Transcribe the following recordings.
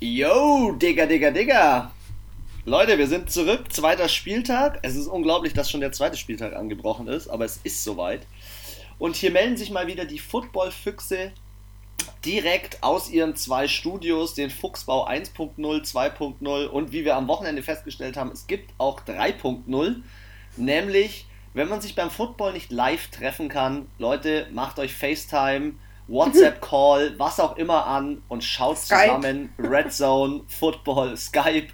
Yo, Digga. Leute, wir sind zurück, zweiter Spieltag. Es ist unglaublich, dass schon der zweite Spieltag angebrochen ist, aber es ist soweit. Und hier melden sich mal wieder die Football-Füchse direkt aus ihren zwei Studios, den Fuchsbau 1.0, 2.0 und wie wir am Wochenende festgestellt haben, es gibt auch 3.0, nämlich, wenn man sich beim Football nicht live treffen kann, Leute, macht euch FaceTime, WhatsApp-Call, was auch immer an und schaut Skype zusammen, Red Zone, Football, Skype.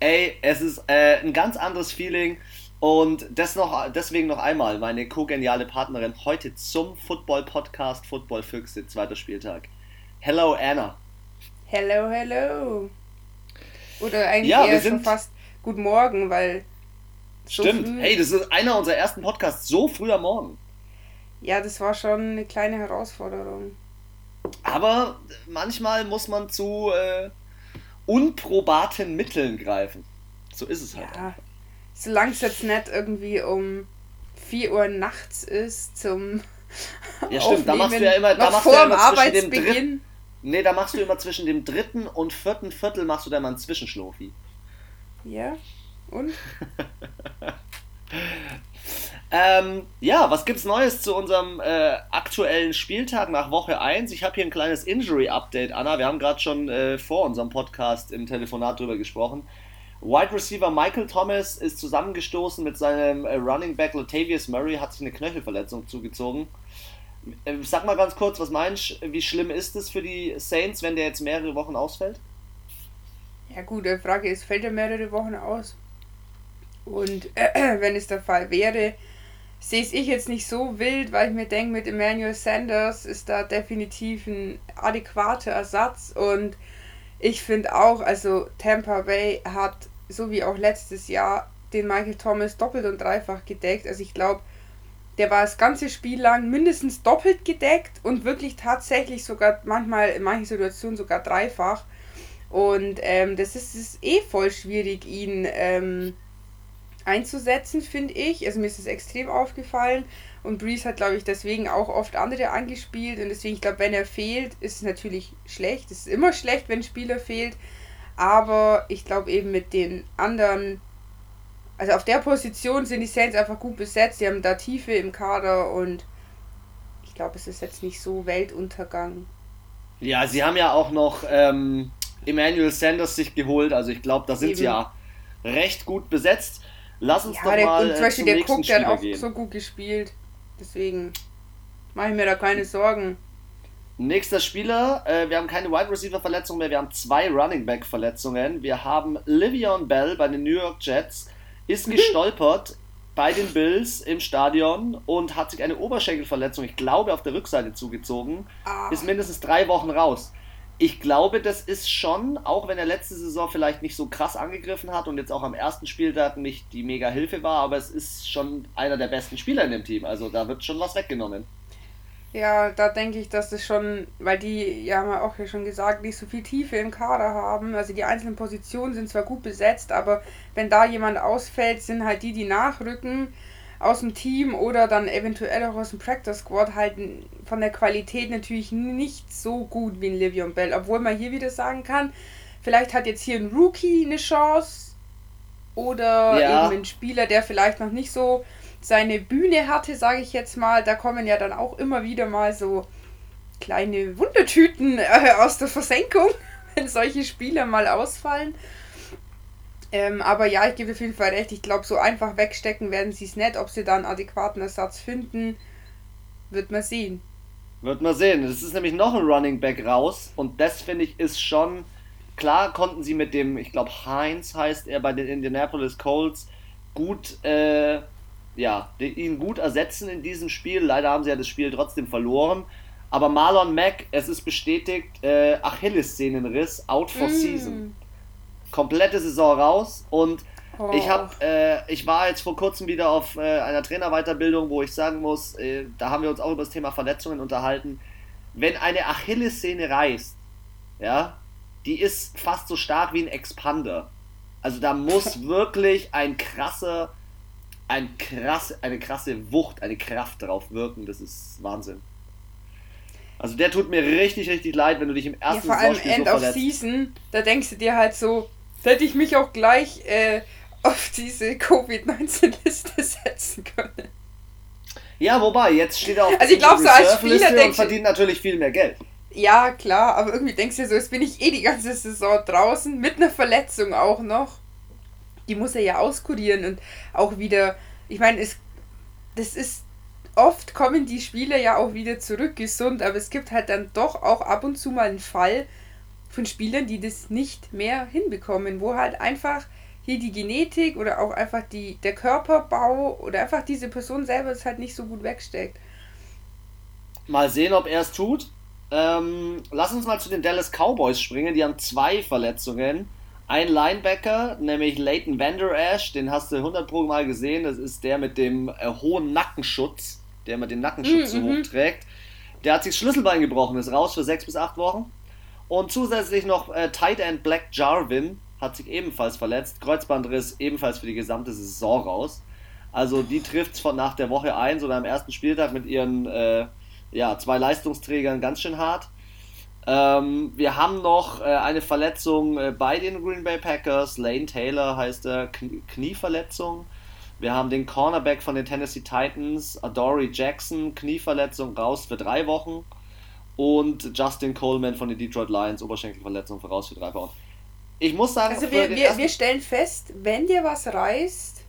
Ey, es ist ein ganz anderes Feeling und deswegen noch einmal meine co-geniale Partnerin heute zum Football-Podcast Football-Füchse, zweiter Spieltag. Hello, Anna. Hello. Oder eigentlich ja, eher schon fast Guten Morgen, weil so stimmt. Früh. Hey, das ist einer unserer ersten Podcasts so früh am Morgen. Ja, das war schon eine kleine Herausforderung. Aber manchmal muss man zu unprobaten Mitteln greifen. So ist es halt. Ja. Solange es jetzt nicht irgendwie um 4 Uhr nachts ist zum ja, stimmt, da machst du ja immer, da machst du immer zwischen dem dritten und vierten Viertel machst du dann mal einen Zwischenschlofi. Ja, und? Ja, was gibt's Neues zu unserem aktuellen Spieltag nach Woche 1? Ich habe hier ein kleines Injury-Update, Anna. Wir haben gerade schon vor unserem Podcast im Telefonat drüber gesprochen. Wide Receiver Michael Thomas ist zusammengestoßen mit seinem Running Back Latavius Murray, hat sich eine Knöchelverletzung zugezogen. Sag mal ganz kurz, was meinst du, wie schlimm ist es für die Saints, wenn der jetzt mehrere Wochen ausfällt? Ja gut, die Frage ist, fällt er mehrere Wochen aus? Und wenn es der Fall wäre, sehe ich jetzt nicht so wild, weil ich mir denke, mit Emmanuel Sanders ist da definitiv ein adäquater Ersatz. Und ich finde auch, also Tampa Bay hat, so wie auch letztes Jahr, den Michael Thomas doppelt und dreifach gedeckt. Also ich glaube, der war das ganze Spiel lang mindestens doppelt gedeckt und wirklich tatsächlich sogar manchmal, in manchen Situationen sogar dreifach. Und das ist eh voll schwierig, ihn einzusetzen, finde ich. Also mir ist das extrem aufgefallen und Breeze hat, glaube ich, deswegen auch oft andere angespielt und deswegen, ich glaube, wenn er fehlt, ist es natürlich schlecht. Es ist immer schlecht, wenn ein Spieler fehlt, aber ich glaube eben mit den anderen, also auf der Position sind die Saints einfach gut besetzt, die haben da Tiefe im Kader und ich glaube, es ist jetzt nicht so Weltuntergang. Ja, sie haben ja auch noch Emmanuel Sanders sich geholt, also ich glaube, da sind sie ja recht gut besetzt. Lass uns doch mal zum nächsten Spieler gehen. Und zum Beispiel der Cook, der hat auch so gut gespielt. Deswegen mache ich mir da keine Sorgen. Nächster Spieler. Wir haben keine Wide Receiver Verletzung mehr. Wir haben 2 Running Back Verletzungen. Wir haben Le'Veon Bell bei den New York Jets. Ist gestolpert bei den Bills im Stadion und hat sich eine Oberschenkelverletzung, ich glaube, auf der Rückseite zugezogen. Ist mindestens 3 Wochen raus. Ich glaube, das ist schon, auch wenn er letzte Saison vielleicht nicht so krass angegriffen hat und jetzt auch am ersten Spieltag nicht die mega Hilfe war, aber es ist schon einer der besten Spieler in dem Team. Also da wird schon was weggenommen. Ja, da denke ich, dass das schon, weil die, ja, haben wir auch ja schon gesagt, nicht so viel Tiefe im Kader haben. Also die einzelnen Positionen sind zwar gut besetzt, aber wenn da jemand ausfällt, sind halt die nachrücken aus dem Team oder dann eventuell auch aus dem Practice Squad halt von der Qualität natürlich nicht so gut wie ein Le'Veon Bell, obwohl man hier wieder sagen kann, vielleicht hat jetzt hier ein Rookie eine Chance oder eben ein Spieler, der vielleicht noch nicht so seine Bühne hatte, sage ich jetzt mal, da kommen ja dann auch immer wieder mal so kleine Wundertüten aus der Versenkung, wenn solche Spieler mal ausfallen. Aber ja, ich gebe auf jeden Fall recht. Ich glaube, so einfach wegstecken werden sie es nicht. Ob sie da einen adäquaten Ersatz finden, wird man sehen. Es ist nämlich noch ein Running Back raus. Und das, finde ich, ist schon... Klar konnten sie mit dem, ich glaube, Hines heißt er, bei den Indianapolis Colts, ihn gut ersetzen in diesem Spiel. Leider haben sie ja das Spiel trotzdem verloren. Aber Marlon Mack, es ist bestätigt, Achillessehnenriss, out for season. Komplette Saison raus und ich war jetzt vor kurzem wieder auf einer Trainerweiterbildung, wo ich sagen muss, da haben wir uns auch über das Thema Verletzungen unterhalten. Wenn eine Achillessehne reißt, ja, die ist fast so stark wie ein Expander. Also da muss wirklich eine krasse Wucht, eine Kraft drauf wirken. Das ist Wahnsinn. Also der tut mir richtig, richtig leid, wenn du dich im ersten Saisonspiel verletzt. Ja, vor allem End of Season, da denkst du dir halt so, da hätte ich mich auch gleich auf diese Covid-19-Liste setzen können. Ja, wobei, jetzt steht er auf also ich glaube so als Spieler und verdient natürlich viel mehr Geld. Ja, klar, aber irgendwie denkst du dir so, jetzt bin ich eh die ganze Saison draußen, mit einer Verletzung auch noch. Die muss er ja auskurieren und auch wieder, ich meine, das ist, oft kommen die Spieler ja auch wieder zurück gesund, aber es gibt halt dann doch auch ab und zu mal einen Fall von Spielern, die das nicht mehr hinbekommen, wo halt einfach hier die Genetik oder auch einfach der Körperbau oder einfach diese Person selber es halt nicht so gut wegsteckt. Mal sehen, ob er es tut. Lass uns mal zu den Dallas Cowboys springen, die haben 2 Verletzungen. Ein Linebacker, nämlich Leighton Vander Esch, den hast du 100% mal gesehen, das ist der mit dem hohen Nackenschutz, der immer den Nackenschutz so hoch trägt. Der hat sich das Schlüsselbein gebrochen, ist raus für 6 bis 8 Wochen. Und zusätzlich noch Tight End Black Jarwin hat sich ebenfalls verletzt, Kreuzbandriss ebenfalls für die gesamte Saison raus. Also die trifft's von nach der Woche 1 oder am ersten Spieltag mit ihren 2 Leistungsträgern ganz schön hart. Wir haben noch eine Verletzung bei den Green Bay Packers, Lane Taylor heißt er, Knieverletzung. Wir haben den Cornerback von den Tennessee Titans, Adoree Jackson, Knieverletzung, raus für 3 Wochen. Und Justin Coleman von den Detroit Lions, Oberschenkelverletzung, raus für 3 Wochen. Ich muss sagen... Also wir stellen fest, wenn dir was reißt,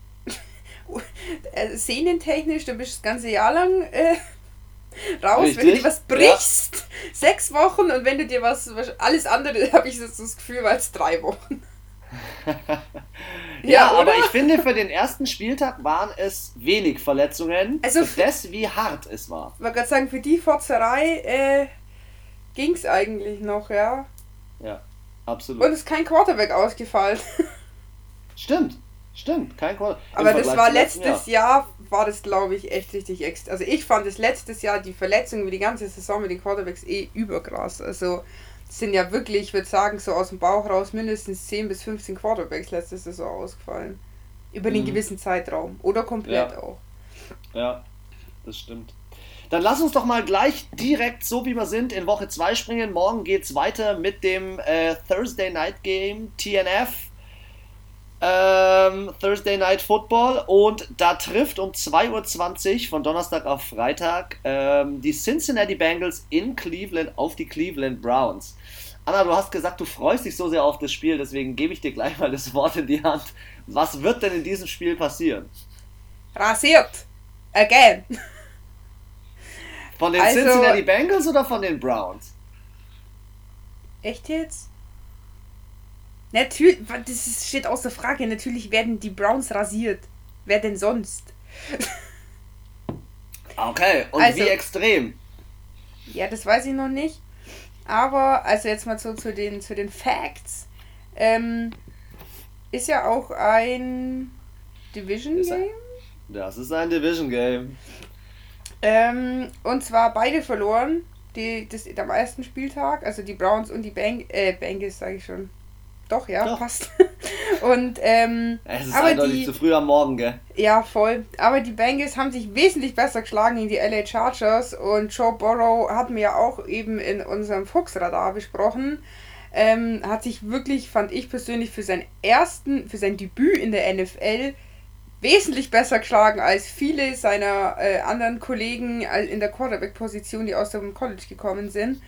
sehnentechnisch, du bist das ganze Jahr lang... raus, richtig? Wenn du dir was brichst, ja. 6 Wochen und wenn du dir was alles andere, habe ich jetzt das Gefühl, war es 3 Wochen. ja, aber ich finde, für den ersten Spieltag waren es wenig Verletzungen. Also für das, wie hart es war. Ich wollte gerade sagen, für die Fotzerei ging es eigentlich noch, ja. Ja, absolut. Und es ist kein Quarterback ausgefallen. Stimmt, kein Quarterback. Aber das war letztes Jahr war das, glaube ich, echt richtig extra. Also ich fand es letztes Jahr, die Verletzungen über die ganze Saison mit den Quarterbacks überkrass. Also es sind ja wirklich, ich würde sagen, so aus dem Bauch raus mindestens 10 bis 15 Quarterbacks letzte Saison ausgefallen. Über einen gewissen Zeitraum. Oder komplett auch. Ja, das stimmt. Dann lass uns doch mal gleich direkt, so wie wir sind, in Woche 2 springen. Morgen geht's weiter mit dem Thursday Night Game TNF. Thursday Night Football und da trifft um 2:20 Uhr von Donnerstag auf Freitag die Cincinnati Bengals in Cleveland auf die Cleveland Browns. Anna, du hast gesagt, du freust dich so sehr auf das Spiel, deswegen gebe ich dir gleich mal das Wort in die Hand. Was wird denn in diesem Spiel passieren? Rasiert! Again! Von den Cincinnati Bengals oder von den Browns? Echt jetzt? Natürlich, das steht außer Frage, natürlich werden die Browns rasiert. Wer denn sonst? Okay, und also, wie extrem? Ja, das weiß ich noch nicht. Aber, also jetzt mal so zu den Facts. Ist ja auch ein Division-Game? Das ist ein Division-Game. Und zwar beide verloren, am ersten Spieltag, also die Browns und die Bengals, sage ich schon. Doch, ja, doch. Passt. Und, es ist aber eindeutig zu früh am Morgen, gell? Ja, voll. Aber die Bengals haben sich wesentlich besser geschlagen gegen die LA Chargers und Joe Burrow hatten wir ja auch eben in unserem Fuchsradar besprochen. Hat sich wirklich, fand ich persönlich, für sein Debüt in der NFL wesentlich besser geschlagen als viele seiner anderen Kollegen in der Quarterback-Position, die aus dem College gekommen sind.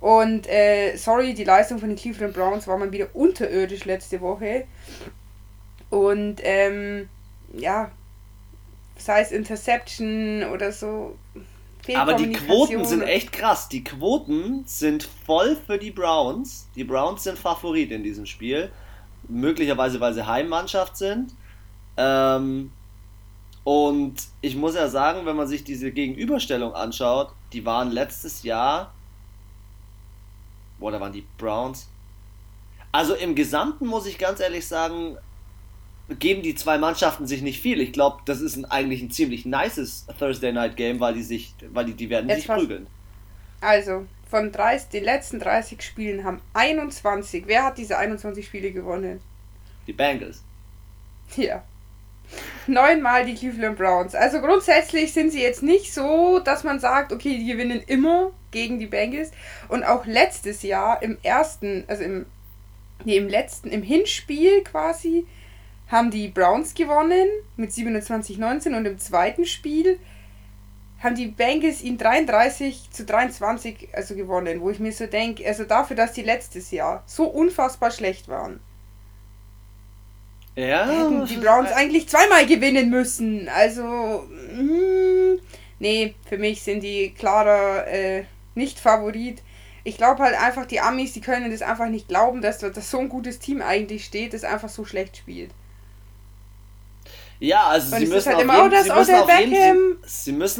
Und die Leistung von den Cleveland Browns war mal wieder unterirdisch letzte Woche. Und sei es Interception oder so. Aber die Quoten sind echt krass. Die Quoten sind voll für die Browns. Die Browns sind Favorit in diesem Spiel. Möglicherweise, weil sie Heimmannschaft sind. Und ich muss ja sagen, wenn man sich diese Gegenüberstellung anschaut, die waren letztes Jahr... Boah, da waren die Browns. Also im Gesamten muss ich ganz ehrlich sagen, geben die 2 Mannschaften sich nicht viel. Ich glaube, das ist eigentlich ein ziemlich nices Thursday Night Game, weil die werden sich prügeln. Also, von den letzten 30 Spielen haben 21. Wer hat diese 21 Spiele gewonnen? Die Bengals. Ja. 9-mal die Cleveland Browns. Also grundsätzlich sind sie jetzt nicht so, dass man sagt, okay, die gewinnen immer. gegen die Bengals. Und auch letztes Jahr im Hinspiel quasi, haben die Browns gewonnen mit 27-19 und im zweiten Spiel haben die Bengals ihn 33-23 gewonnen, wo ich mir so denke, dafür, dass die letztes Jahr so unfassbar schlecht waren. Ja. Hätten die Browns eigentlich zweimal gewinnen müssen. Für mich sind die klarer Nicht-Favorit. Ich glaube halt einfach, die Amis, die können das einfach nicht glauben, dass so ein gutes Team eigentlich steht, das einfach so schlecht spielt. Ja, sie müssen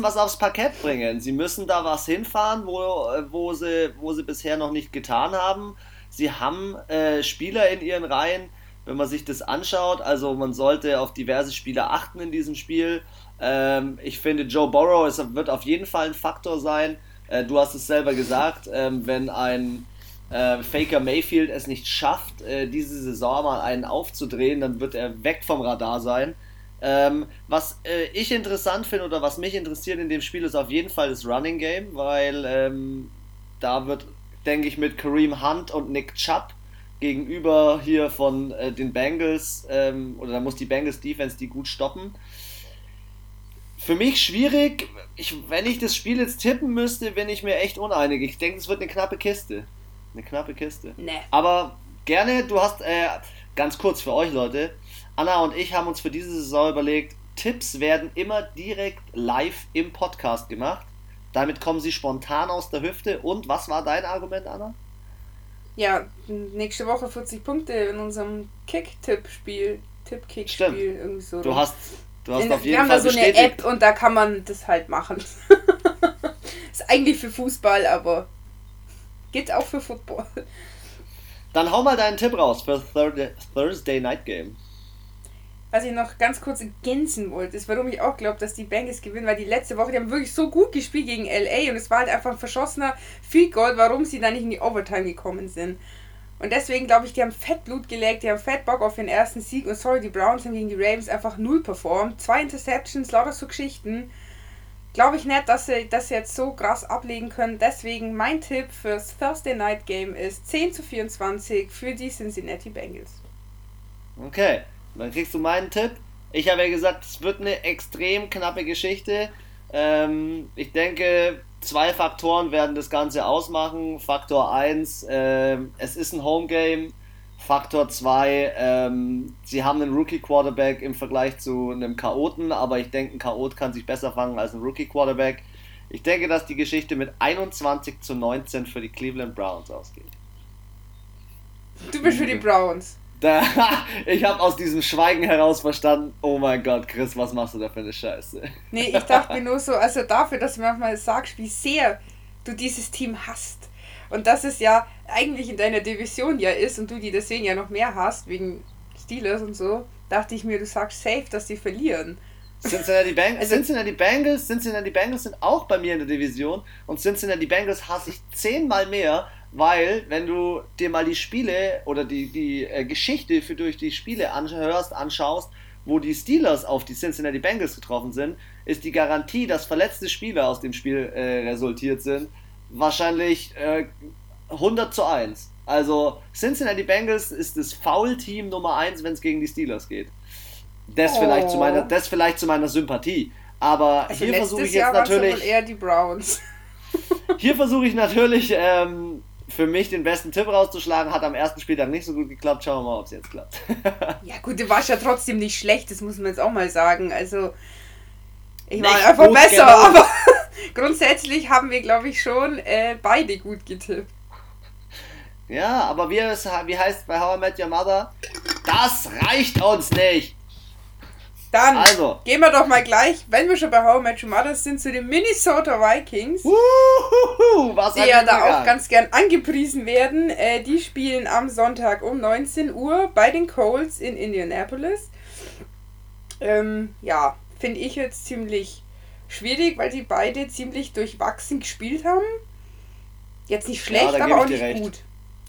was aufs Parkett bringen. Sie müssen da was hinfahren, wo sie bisher noch nicht getan haben. Sie haben Spieler in ihren Reihen, wenn man sich das anschaut. Also man sollte auf diverse Spieler achten in diesem Spiel. Ich finde, Joe Burrow wird auf jeden Fall ein Faktor sein. Du hast es selber gesagt, wenn ein Faker Mayfield es nicht schafft, diese Saison mal einen aufzudrehen, dann wird er weg vom Radar sein. Was ich interessant finde oder was mich interessiert in dem Spiel ist auf jeden Fall das Running Game, weil da wird, denke ich, mit Kareem Hunt und Nick Chubb gegenüber hier von den Bengals, oder da muss die Bengals Defense die gut stoppen. Für mich schwierig, wenn ich das Spiel jetzt tippen müsste, bin ich mir echt uneinig. Ich denke, es wird eine knappe Kiste. Nee. Aber gerne, du hast, ganz kurz für euch Leute, Anna und ich haben uns für diese Saison überlegt, Tipps werden immer direkt live im Podcast gemacht. Damit kommen sie spontan aus der Hüfte. Und was war dein Argument, Anna? Ja, nächste Woche 40 Punkte in unserem Kick-Tipp-Spiel. Tipp-Kick-Spiel, irgendwie so. Du hast auf jeden Fall bestätigt. Wir haben da so eine App und da kann man das halt machen. Ist eigentlich für Fußball, aber geht auch für Football. Dann hau mal deinen Tipp raus für Thursday Night Game. Was ich noch ganz kurz ergänzen wollte, ist, warum ich auch glaube, dass die Bengals gewinnen, weil die letzte Woche, die haben wirklich so gut gespielt gegen LA und es war halt einfach ein verschossener Field Goal, warum sie da nicht in die Overtime gekommen sind. Und deswegen glaube ich, die haben fett Blut geleckt, die haben fett Bock auf den ersten Sieg und die Browns haben gegen die Ravens einfach null performt. 2 Interceptions, lauter so Geschichten. Glaube ich nicht, dass sie das jetzt so krass ablegen können. Deswegen mein Tipp fürs Thursday Night Game ist 10-24 für die Cincinnati Bengals. Okay. Dann kriegst du meinen Tipp. Ich habe ja gesagt, es wird eine extrem knappe Geschichte. Ich denke, 2 Faktoren werden das Ganze ausmachen. Faktor 1, es ist ein Home-Game. Faktor 2, sie haben einen Rookie-Quarterback im Vergleich zu einem Chaoten, aber ich denke, ein Chaot kann sich besser fangen als ein Rookie-Quarterback. Ich denke, dass die Geschichte mit 21-19 für die Cleveland Browns ausgeht. Du bist für die Browns. Ich habe aus diesem Schweigen heraus verstanden, oh mein Gott, Chris, was machst du da für eine Scheiße? Nee, ich dachte mir nur so, dafür, dass du manchmal sagst, wie sehr du dieses Team hast und dass es ja eigentlich in deiner Division ja ist und du die deswegen ja noch mehr hast, wegen Steelers und so, dachte ich mir, du sagst safe, dass die verlieren. Cincinnati Bengals sind auch bei mir in der Division und Cincinnati Bengals hasse ich 10-mal mehr, weil, wenn du dir mal die Spiele oder die Geschichte durch die Spiele anschaust, wo die Steelers auf die Cincinnati Bengals getroffen sind, ist die Garantie, dass verletzte Spieler aus dem Spiel resultiert sind, wahrscheinlich 100-1. Also Cincinnati Bengals ist das Foul-Team Nummer 1, wenn es gegen die Steelers geht. Das vielleicht zu meiner Sympathie. Aber also hier versuche ich jetzt natürlich... Letztes Jahr waren es wohl eher die Browns. Hier versuche ich natürlich... für mich den besten Tipp rauszuschlagen, hat am ersten Spieltag nicht so gut geklappt. Schauen wir mal, ob es jetzt klappt. Ja gut, du warst ja trotzdem nicht schlecht, das muss man jetzt auch mal sagen. Also, ich war einfach besser, genau. Aber grundsätzlich haben wir, glaube ich, schon beide gut getippt. Ja, aber wie heißt bei How I Met Your Mother? Das reicht uns nicht! Dann gehen wir doch mal gleich, wenn wir schon bei How I Met Your Mother sind, zu den Minnesota Vikings, die ja da auch ganz gern angepriesen werden. Die spielen am Sonntag um 19 Uhr bei den Colts in Indianapolis. Finde ich jetzt ziemlich schwierig, weil die beide ziemlich durchwachsen gespielt haben. Jetzt nicht schlecht, ja, aber auch nicht gut.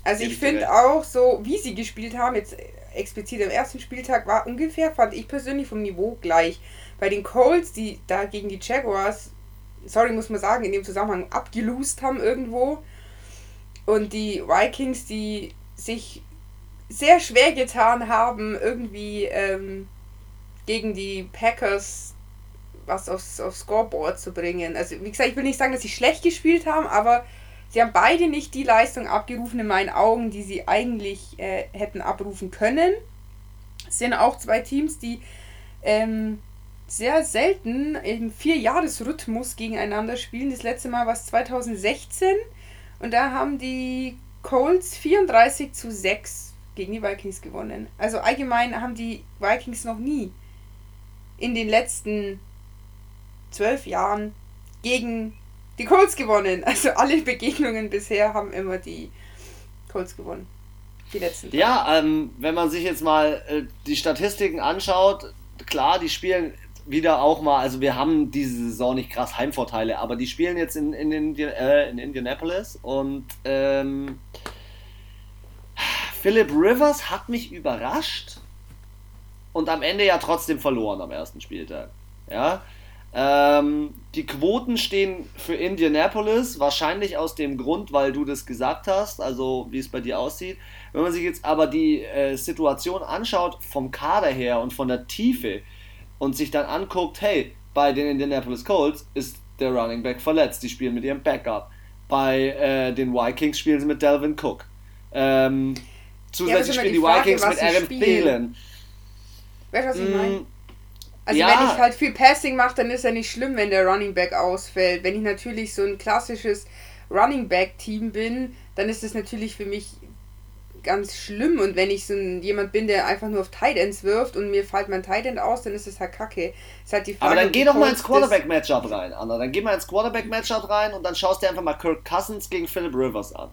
Also ich finde auch so, wie sie gespielt haben, jetzt explizit am ersten Spieltag war ungefähr, fand ich persönlich, vom Niveau gleich. Bei den Colts, die da gegen die Jaguars sorry, muss man sagen, in dem Zusammenhang abgelost haben irgendwo. Und die Vikings, die sich sehr schwer getan haben, irgendwie gegen die Packers was aufs Scoreboard zu bringen. Also wie gesagt, ich will nicht sagen, dass sie schlecht gespielt haben, aber sie haben beide nicht die Leistung abgerufen in meinen Augen, die sie eigentlich hätten abrufen können. Es sind auch zwei Teams, die sehr selten im 4-Jahres-Rhythmus gegeneinander spielen. Das letzte Mal war es 2016 und da haben die Colts 34-6 gegen die Vikings gewonnen. Also allgemein haben die Vikings noch nie in den letzten 12 Jahren gegen die Colts gewonnen. Also alle Begegnungen bisher haben immer die Colts gewonnen. Die letzten. Ja, wenn man sich jetzt mal die Statistiken anschaut, klar, die spielen wieder auch mal, also wir haben diese Saison nicht krass Heimvorteile, aber die spielen jetzt in Indianapolis und Philip Rivers hat mich überrascht und am Ende ja trotzdem verloren am ersten Spieltag. Ja, die Quoten stehen für Indianapolis, wahrscheinlich aus dem Grund, weil du das gesagt hast, also wie es bei dir aussieht. Wenn man sich jetzt aber die Situation anschaut vom Kader her und von der Tiefe und sich dann anguckt, hey, bei den Indianapolis Colts ist der Running Back verletzt, die spielen mit ihrem Backup. Bei den Vikings spielen sie mit Dalvin Cook. Zusätzlich ja, spielen die Vikings mit Adam Thielen. Weißt du, was ich meine? Also ja. Wenn ich halt viel Passing mache, dann ist ja nicht schlimm, wenn der Running Back ausfällt. Wenn ich natürlich so ein klassisches Running Back Team bin, dann ist das natürlich für mich ganz schlimm. Und wenn ich so jemand bin, der einfach nur auf Tight Ends wirft und mir fällt mein Tight End aus, dann ist das halt kacke. Das ist halt die Frage. Aber dann geh doch mal ins Quarterback-Matchup rein, Anna. Dann geh mal ins Quarterback-Matchup rein und dann schaust dir einfach mal Kirk Cousins gegen Philip Rivers an.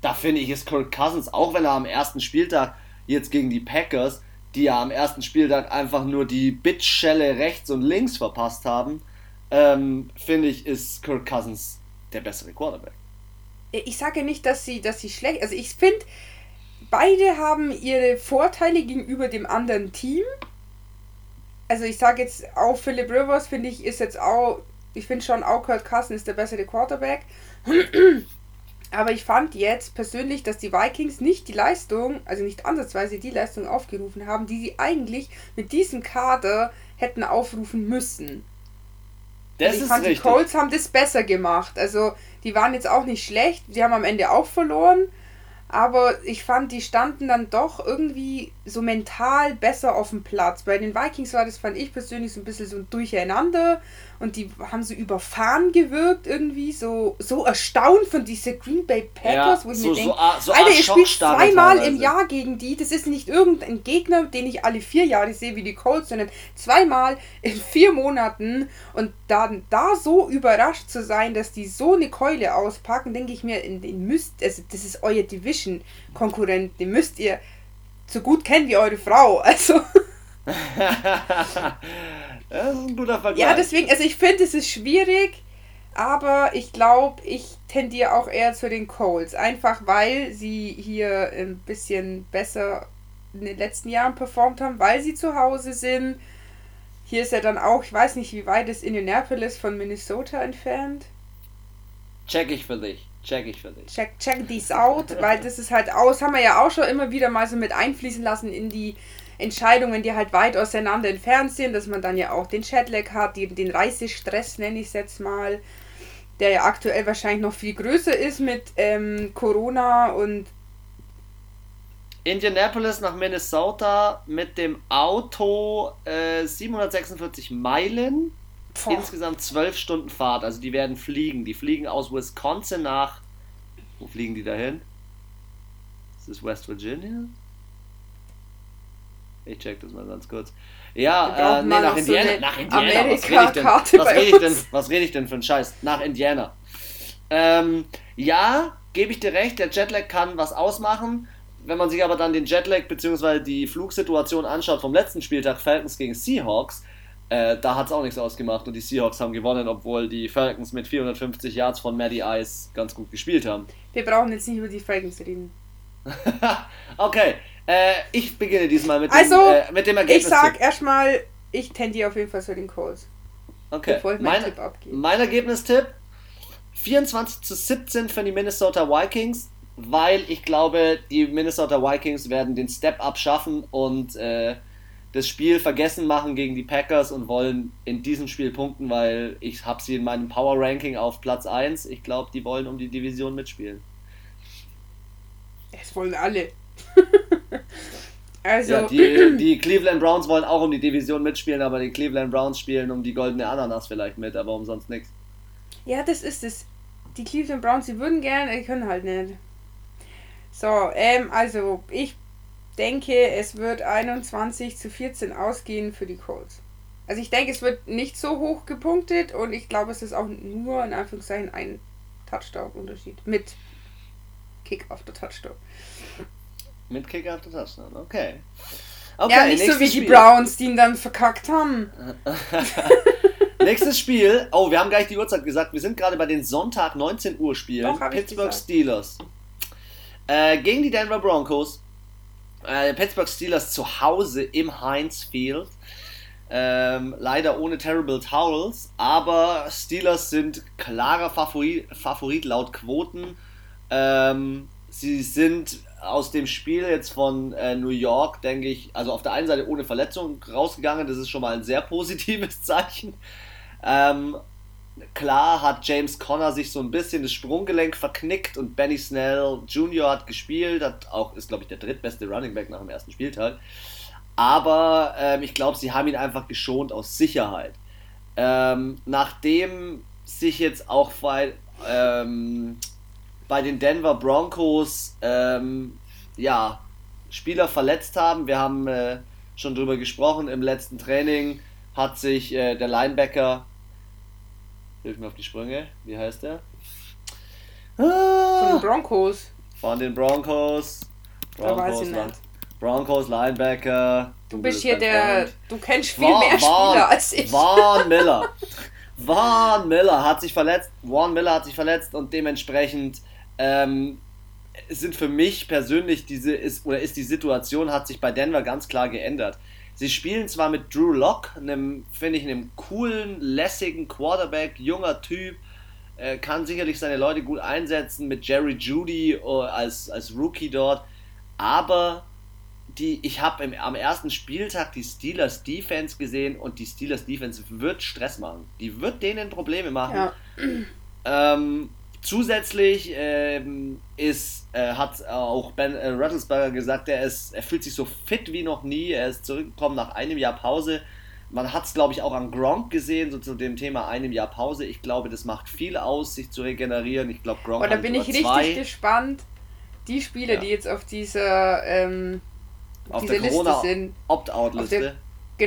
Da finde ich, ist Kirk Cousins, auch wenn er am ersten Spieltag jetzt gegen die Packers, die ja am ersten Spieltag einfach nur die Bitch-Schelle rechts und links verpasst haben, finde ich, ist Kirk Cousins der bessere Quarterback. Ich sage ja nicht, dass sie schlecht... Also ich finde, beide haben ihre Vorteile gegenüber dem anderen Team. Also ich sage jetzt auch Philip Rivers, finde ich, ist jetzt auch... Ich finde schon auch Kirk Cousins ist der bessere Quarterback. Aber ich fand jetzt persönlich, dass die Vikings nicht die Leistung, also nicht ansatzweise die Leistung aufgerufen haben, die sie eigentlich mit diesem Kader hätten aufrufen müssen. Das also ich ist fand, richtig. Die Colts haben das besser gemacht. Also die waren jetzt auch nicht schlecht, die haben am Ende auch verloren, aber ich fand, die standen dann doch irgendwie so mental besser auf dem Platz. Bei den Vikings war das, fand ich persönlich, so ein bisschen so ein Durcheinander und die haben so überfahren gewirkt irgendwie, so erstaunt von diesen Green Bay Packers, ja, wo ich mir denke, Alter, ihr spielt zweimal im Jahr gegen die, das ist nicht irgendein Gegner, den ich alle 4 Jahre sehe wie die Colts, sondern zweimal in 4 Monaten und dann da so überrascht zu sein, dass die so eine Keule auspacken, denke ich mir, das ist euer Division-Konkurrent, den müsst ihr so gut kennen wie eure Frau, also... Das ist ein guter Vergleich. Ja, deswegen, also ich finde, es ist schwierig, aber ich glaube, ich tendiere auch eher zu den Colts, einfach weil sie hier ein bisschen besser in den letzten Jahren performt haben, weil sie zu Hause sind. Hier ist ja dann auch, ich weiß nicht, wie weit ist Indianapolis von Minnesota entfernt. Check ich für dich. Check these out, weil das ist halt aus, haben wir ja auch schon immer wieder mal so mit einfließen lassen in die Entscheidungen, die halt weit auseinander entfernt sind, dass man dann ja auch den Jetlag hat, den Reisestress nenne ich es jetzt mal, der ja aktuell wahrscheinlich noch viel größer ist mit Corona und... Indianapolis nach Minnesota mit dem Auto 746 Meilen, insgesamt 12 Stunden Fahrt, also die werden fliegen. Die fliegen aus Wisconsin nach... Wo fliegen die dahin? Ist das West Virginia? Ich check das mal ganz kurz. Ja, nach Indiana. So nach Indiana. Was rede ich denn für einen Scheiß? Nach Indiana. Ja, gebe ich dir recht, der Jetlag kann was ausmachen. Wenn man sich aber dann den Jetlag bzw. die Flugsituation anschaut vom letzten Spieltag Falcons gegen Seahawks, da hat es auch nichts ausgemacht und die Seahawks haben gewonnen, obwohl die Falcons mit 450 Yards von Matty Ice ganz gut gespielt haben. Wir brauchen jetzt nicht über die Falcons reden. Okay, ich beginne diesmal mit dem Ergebnis. Also, ich sag erstmal, ich tendiere auf jeden Fall zu den Colts. Okay. Bevor ich meinen Tipp abgebe. Mein Ergebnistipp: 24-17 für die Minnesota Vikings, weil ich glaube, die Minnesota Vikings werden den Step-Up schaffen und das Spiel vergessen machen gegen die Packers und wollen in diesem Spiel punkten, weil ich habe sie in meinem Power-Ranking auf Platz 1. Ich glaube, die wollen um die Division mitspielen. Es wollen alle. Also ja, die Cleveland Browns wollen auch um die Division mitspielen, aber die Cleveland Browns spielen um die goldene Ananas vielleicht mit, aber umsonst nichts. Ja, das ist es. Die Cleveland Browns, sie würden gerne, können halt nicht. So, also ich denke, es wird 21-14 ausgehen für die Colts. Also ich denke, es wird nicht so hoch gepunktet und ich glaube, es ist auch nur in Anführungszeichen ein Touchdown-Unterschied mit Kick-After-Touchdown. Mit Kick-After-Touchdown, okay. Ja, nicht so wie die Browns, die ihn dann verkackt haben. Nächstes Spiel. Oh, wir haben gleich die Uhrzeit gesagt. Wir sind gerade bei den Sonntag 19 Uhr Spielen. Pittsburgh Steelers gegen die Denver Broncos. Pittsburgh Steelers zu Hause im Heinz Field. Leider ohne Terrible Towels. Aber Steelers sind klarer Favorit laut Quoten. Sie sind aus dem Spiel jetzt von New York, denke ich, also auf der einen Seite ohne Verletzung rausgegangen. Das ist schon mal ein sehr positives Zeichen. Klar hat James Conner sich so ein bisschen das Sprunggelenk verknickt und Benny Snell Jr. hat gespielt, ist glaube ich der drittbeste Running Back nach dem ersten Spieltag. Aber ich glaube, sie haben ihn einfach geschont aus Sicherheit. Nachdem sich jetzt auch bei den Denver Broncos Spieler verletzt haben. Wir haben schon drüber gesprochen, im letzten Training hat sich der Linebacker, hilf mir auf die Sprünge, wie heißt der? Von den Broncos, Linebacker. Du bist hier der, du kennst viel mehr Spieler als ich. Vaughn Miller hat sich verletzt und dementsprechend sind für mich persönlich die Situation hat sich bei Denver ganz klar geändert. Sie spielen zwar mit Drew Lock, einem coolen, lässigen Quarterback, junger Typ, kann sicherlich seine Leute gut einsetzen, mit Jerry Jeudy als Rookie dort, aber ich habe am ersten Spieltag die Steelers Defense gesehen und die Steelers Defense wird Stress machen. Die wird denen Probleme machen. Ja. Zusätzlich hat auch Ben Roethlisberger gesagt, er fühlt sich so fit wie noch nie. Er ist zurückgekommen nach einem Jahr Pause. Man hat es, glaube ich, auch an Gronk gesehen, so zu dem Thema einem Jahr Pause. Ich glaube, das macht viel aus, sich zu regenerieren. Ich glaube, Gronk hat über 2. Da bin ich richtig gespannt, die Spieler, die jetzt auf dieser Liste sind. Opt-out-Liste.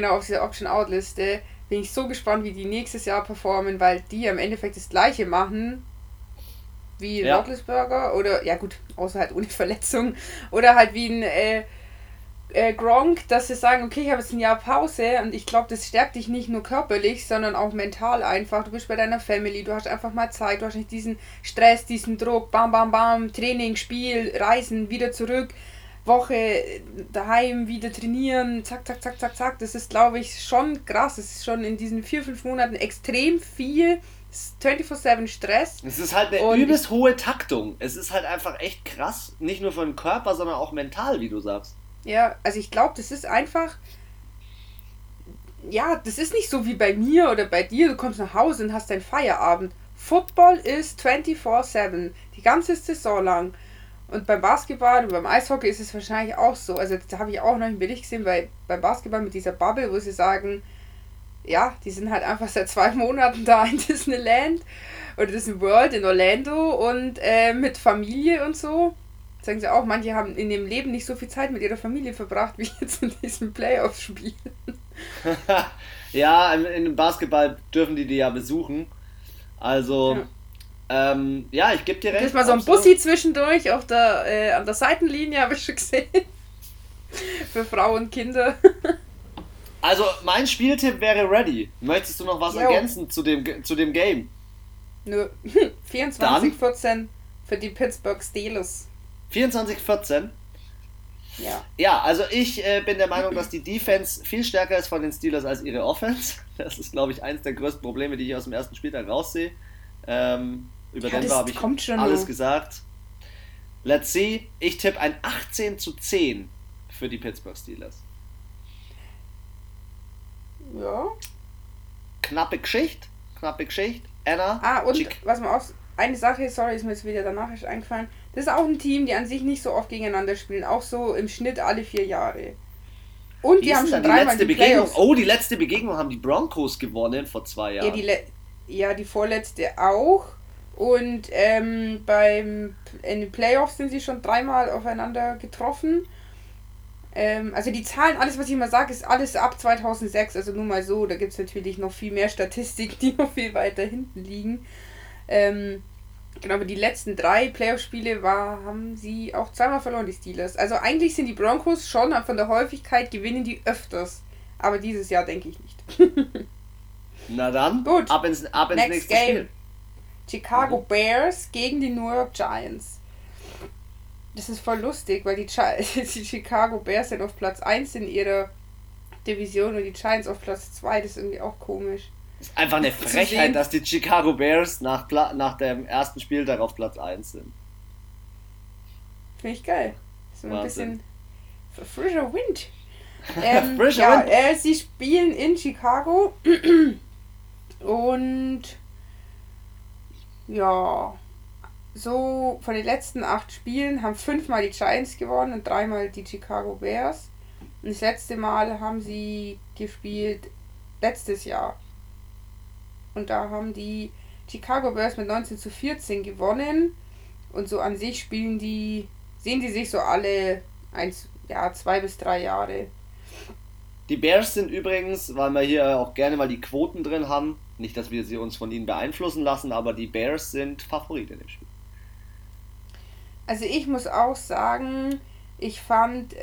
Auf dieser Option-Out-Liste. Bin ich so gespannt, wie die nächstes Jahr performen, weil die im Endeffekt das Gleiche machen wie Roethlisberger oder, ja gut, außer halt ohne Verletzung, oder halt wie ein Gronk, dass sie sagen, okay, ich habe jetzt ein Jahr Pause und ich glaube, das stärkt dich nicht nur körperlich, sondern auch mental einfach. Du bist bei deiner Family, du hast einfach mal Zeit, du hast nicht diesen Stress, diesen Druck, bam, bam, bam, Training, Spiel, Reisen, wieder zurück, Woche, daheim, wieder trainieren, zack, zack, zack, zack, zack. Das ist, glaube ich, schon krass. Es ist schon in diesen 4-5 Monaten extrem viel 24/7 Stress. Es ist halt eine übelst hohe Taktung. Es ist halt einfach echt krass, nicht nur für den Körper, sondern auch mental, wie du sagst. Ja, also ich glaube, das ist einfach, das ist nicht so wie bei mir oder bei dir, du kommst nach Hause und hast deinen Feierabend. Football ist 24/7, die ganze Saison lang. Und beim Basketball und beim Eishockey ist es wahrscheinlich auch so. Also da habe ich auch noch einen Bericht gesehen beim Basketball mit dieser Bubble, wo sie sagen, ja, die sind halt einfach seit 2 Monaten da in Disneyland oder Disney World in Orlando und mit Familie und so. Das sagen sie auch, manche haben in ihrem Leben nicht so viel Zeit mit ihrer Familie verbracht, wie jetzt in diesem Playoff-Spiel. Ja, im Basketball dürfen die ja besuchen. Also, ich gebe dir recht. Da ist mal so ein Bussi zwischendurch an der Seitenlinie, habe ich schon gesehen. Für Frauen und Kinder. Also, mein Spieltipp wäre ready. Möchtest du noch was ergänzen zu dem Game? Nö. 24-14 für die Pittsburgh Steelers. 24-14? Ja, also ich bin der Meinung, dass die Defense viel stärker ist von den Steelers als ihre Offense. Das ist, glaube ich, eins der größten Probleme, die ich aus dem ersten Spieltag raussehe. Über Denver habe ich alles gesagt. Let's see. Ich tippe ein 18-10 für die Pittsburgh Steelers. Ja. Knappe Geschichte. Anna. Was man auch... Eine Sache, sorry, ist mir jetzt wieder danach eingefallen. Das ist auch ein Team, die an sich nicht so oft gegeneinander spielen. Auch so im Schnitt alle 4 Jahre. Und die haben schon dreimal die Playoffs. Oh, die letzte Begegnung haben die Broncos gewonnen vor 2 Jahren. Ja, die vorletzte auch. Und in den Playoffs sind sie schon 3-mal aufeinander getroffen. Also die Zahlen, alles was ich immer sage, ist alles ab 2006. Also nur mal so, da gibt es natürlich noch viel mehr Statistiken, die noch viel weiter hinten liegen. Genau, aber die letzten 3 Playoff-Spiele haben sie auch 2-mal verloren, die Steelers. Also eigentlich sind die Broncos schon, von der Häufigkeit gewinnen die öfters. Aber dieses Jahr denke ich nicht. Na dann, gut. Ab ins nächste Game. Spiel. Chicago Bears gegen die New York Giants. Das ist voll lustig, weil die Chicago Bears sind auf Platz 1 in ihrer Division und die Giants auf Platz 2. Das ist irgendwie auch komisch. Ist einfach eine Frechheit, dass die Chicago Bears nach dem ersten Spiel darauf Platz 1 sind. Finde ich geil. So ein Wahnsinn. Bisschen frischer Wind. Wind. Sie spielen in Chicago und ja, so von den letzten 8 Spielen haben 5-mal die Giants gewonnen und 3-mal die Chicago Bears. Und das letzte Mal haben sie gespielt letztes Jahr. Und da haben die Chicago Bears mit 19-14 gewonnen. Und so an sich sehen die sich so alle 2 bis 3 Jahre. Die Bears sind übrigens, weil wir hier auch gerne mal die Quoten drin haben, nicht, dass wir sie uns von ihnen beeinflussen lassen, aber die Bears sind Favorit in dem Spiel. Also ich muss auch sagen, ich fand,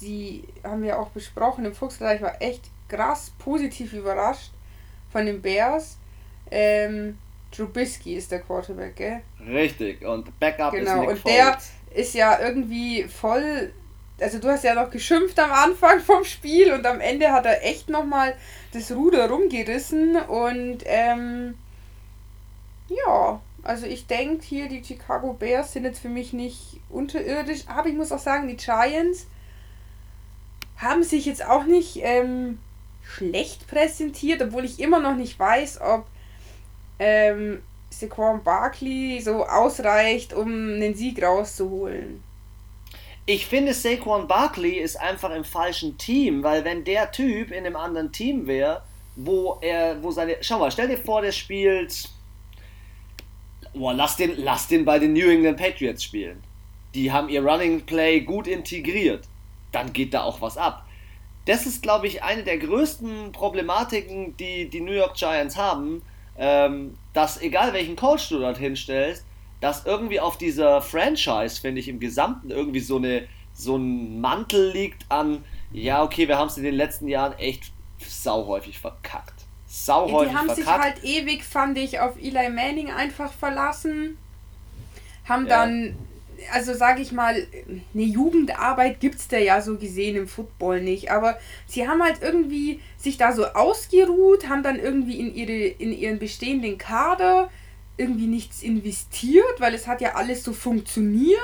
die haben wir auch besprochen, im Fuchsgleich war echt krass positiv überrascht. Von den Bears, Trubisky ist der Quarterback, gell? Richtig, und Backup ist Nick Foles. Der ist ja irgendwie voll, also du hast ja noch geschimpft am Anfang vom Spiel und am Ende hat er echt nochmal das Ruder rumgerissen und ja, also ich denke hier, die Chicago Bears sind jetzt für mich nicht unterirdisch, aber ich muss auch sagen, die Giants haben sich jetzt auch nicht schlecht präsentiert, obwohl ich immer noch nicht weiß, ob Saquon Barkley so ausreicht, um einen Sieg rauszuholen. Ich finde, Saquon Barkley ist einfach im falschen Team, weil wenn der Typ in einem anderen Team wäre, stell dir vor, der spielt, lass den bei den New England Patriots spielen. Die haben ihr Running Play gut integriert. Dann geht da auch was ab. Das ist, glaube ich, eine der größten Problematiken, die die New York Giants haben, dass egal welchen Coach du dort hinstellst, dass irgendwie auf dieser Franchise, finde ich, im Gesamten irgendwie so ein Mantel liegt an, ja okay, wir haben es in den letzten Jahren echt sauhäufig verkackt. Die haben sich halt ewig, fand ich, auf Eli Manning einfach verlassen, haben dann... Also sage ich mal, eine Jugendarbeit gibt's da ja so gesehen im Football nicht, aber sie haben halt irgendwie sich da so ausgeruht, haben dann irgendwie in ihren bestehenden Kader irgendwie nichts investiert, weil es hat ja alles so funktioniert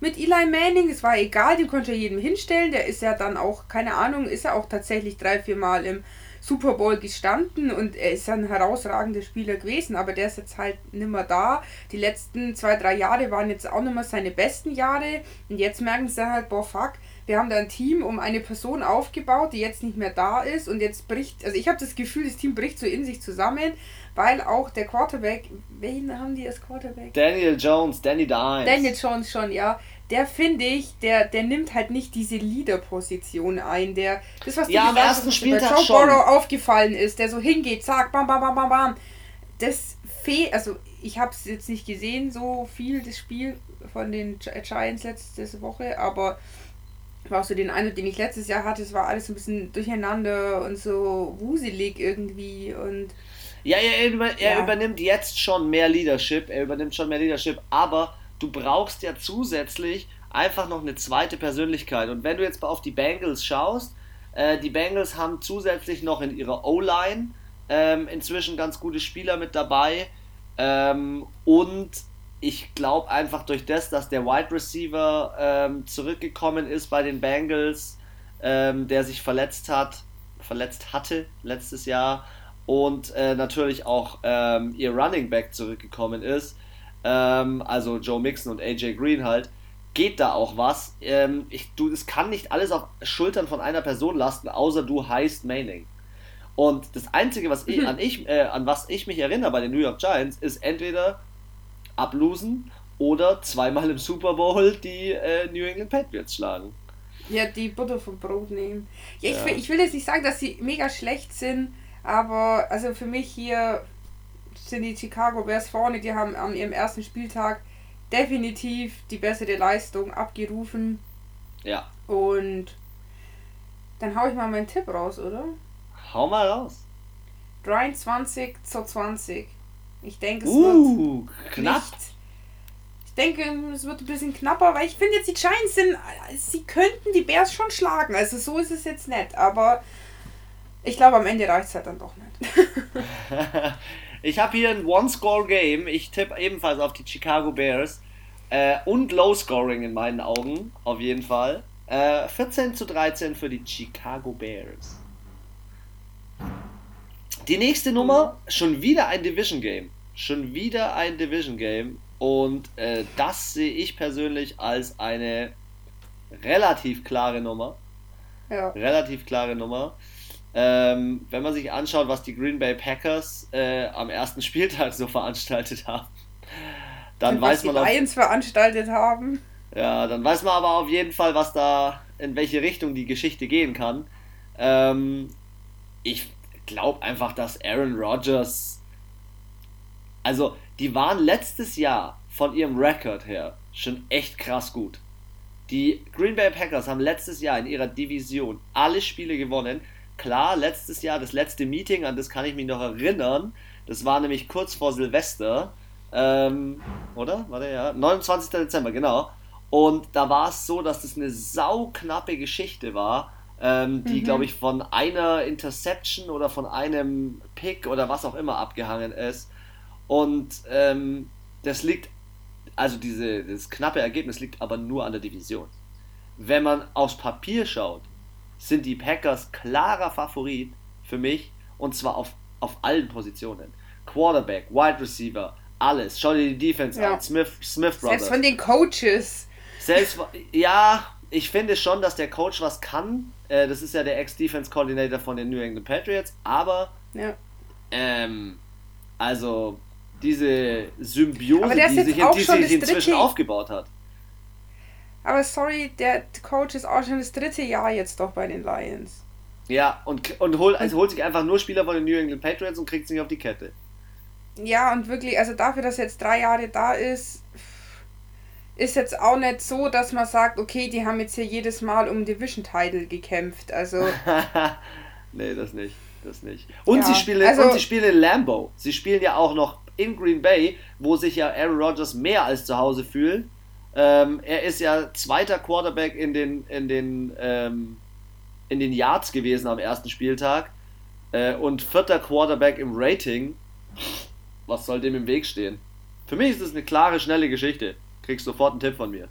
mit Eli Manning, es war egal, den konnte ja jedem hinstellen, der ist ja dann auch, keine Ahnung, ist ja auch tatsächlich 3-4 Mal im Super Bowl gestanden und er ist ein herausragender Spieler gewesen, aber der ist jetzt halt nimmer da. Die letzten 2-3 Jahre waren jetzt auch nimmer seine besten Jahre und jetzt merken sie halt, boah fuck, wir haben da ein Team um eine Person aufgebaut, die jetzt nicht mehr da ist und jetzt bricht, also ich habe das Gefühl, das Team bricht so in sich zusammen, weil auch der Quarterback, wen haben die als Quarterback? Daniel Jones schon, ja. Der finde ich, der nimmt halt nicht diese Leader-Position ein, der, das was ja, am ersten Spieltag schon Burrow aufgefallen ist, der so hingeht, zack, bam, bam, bam, bam, bam. Das fehlt, also ich habe es jetzt nicht gesehen, so viel das Spiel von den Giants letzte Woche, aber war auch so den Eindruck, den ich letztes Jahr hatte, es war alles ein bisschen durcheinander und so wuselig irgendwie und... Ja, er übernimmt jetzt schon mehr Leadership, aber du brauchst ja zusätzlich einfach noch eine zweite Persönlichkeit. Und wenn du jetzt mal auf die Bengals schaust, die Bengals haben zusätzlich noch in ihrer O-Line inzwischen ganz gute Spieler mit dabei. Und ich glaube einfach durch das, dass der Wide Receiver zurückgekommen ist bei den Bengals, der sich verletzt hatte letztes Jahr, und natürlich auch ihr Running Back zurückgekommen ist, also Joe Mixon und AJ Green halt, geht da auch was. Es kann nicht alles auf Schultern von einer Person lasten, außer du heißt Manning. Und das Einzige, was an was ich mich erinnere bei den New York Giants, ist entweder ablosen oder zweimal im Super Bowl die New England Patriots schlagen. Ja, die Butter vom Brot nehmen. Ja, ich will jetzt nicht sagen, dass sie mega schlecht sind, aber also für mich hier sind die Chicago Bears vorne, die haben an ihrem ersten Spieltag definitiv die bessere Leistung abgerufen. Ja. Und dann hau ich mal meinen Tipp raus, oder? Hau mal raus. 23-20. Ich denke, es wird knapp. Ich denke, es wird ein bisschen knapper, weil ich finde jetzt, die Giants sie könnten die Bears schon schlagen. Also so ist es jetzt nicht, aber ich glaube, am Ende reicht es halt dann doch nicht. Ich habe hier ein One-Score-Game. Ich tippe ebenfalls auf die Chicago Bears. Und Low-Scoring in meinen Augen, auf jeden Fall. 14-13 für die Chicago Bears. Die nächste Nummer, schon wieder ein Division Game, und das sehe ich persönlich als eine relativ klare Nummer. Wenn man sich anschaut, was die Green Bay Packers am ersten Spieltag so veranstaltet haben, dann weiß man aber auf jeden Fall, in welche Richtung die Geschichte gehen kann. Ich glaube einfach, dass Aaron Rodgers, also die waren letztes Jahr von ihrem Rekord her schon echt krass gut. Die Green Bay Packers haben letztes Jahr in ihrer Division alle Spiele gewonnen. Klar, letztes Jahr, das letzte Meeting, an das kann ich mich noch erinnern, das war nämlich kurz vor Silvester, oder? Warte, ja, 29. Dezember, genau. Und da war es so, dass das eine sauknappe Geschichte war, die, glaube ich, von einer Interception oder von einem Pick oder was auch immer abgehangen ist. Und das knappe Ergebnis liegt aber nur an der Division. Wenn man aufs Papier schaut, sind die Packers klarer Favorit für mich, und zwar auf allen Positionen. Quarterback, Wide Receiver, alles. Schau dir die Defense an, Smith Brothers. Selbst von den Coaches. Ich finde schon, dass der Coach was kann. Das ist ja der Ex-Defense-Coordinator von den New England Patriots, aber also diese Symbiose, die sich inzwischen aufgebaut hat. Aber sorry, der Coach ist auch schon das dritte Jahr jetzt doch bei den Lions. Ja, und holt sich einfach nur Spieler von den New England Patriots und kriegt es nicht auf die Kette. Ja, und wirklich, also dafür, dass er jetzt 3 Jahre da ist, ist jetzt auch nicht so, dass man sagt, okay, die haben jetzt hier jedes Mal um Division-Title gekämpft, also... Nee, das nicht. Und, ja, sie spielen in Lambeau. Sie spielen ja auch noch in Green Bay, wo sich ja Aaron Rodgers mehr als zu Hause fühlt. Er ist ja zweiter Quarterback in den Yards gewesen am ersten Spieltag und vierter Quarterback im Rating. Was soll dem im Weg stehen? Für mich ist es eine klare, schnelle Geschichte. Kriegst sofort einen Tipp von mir.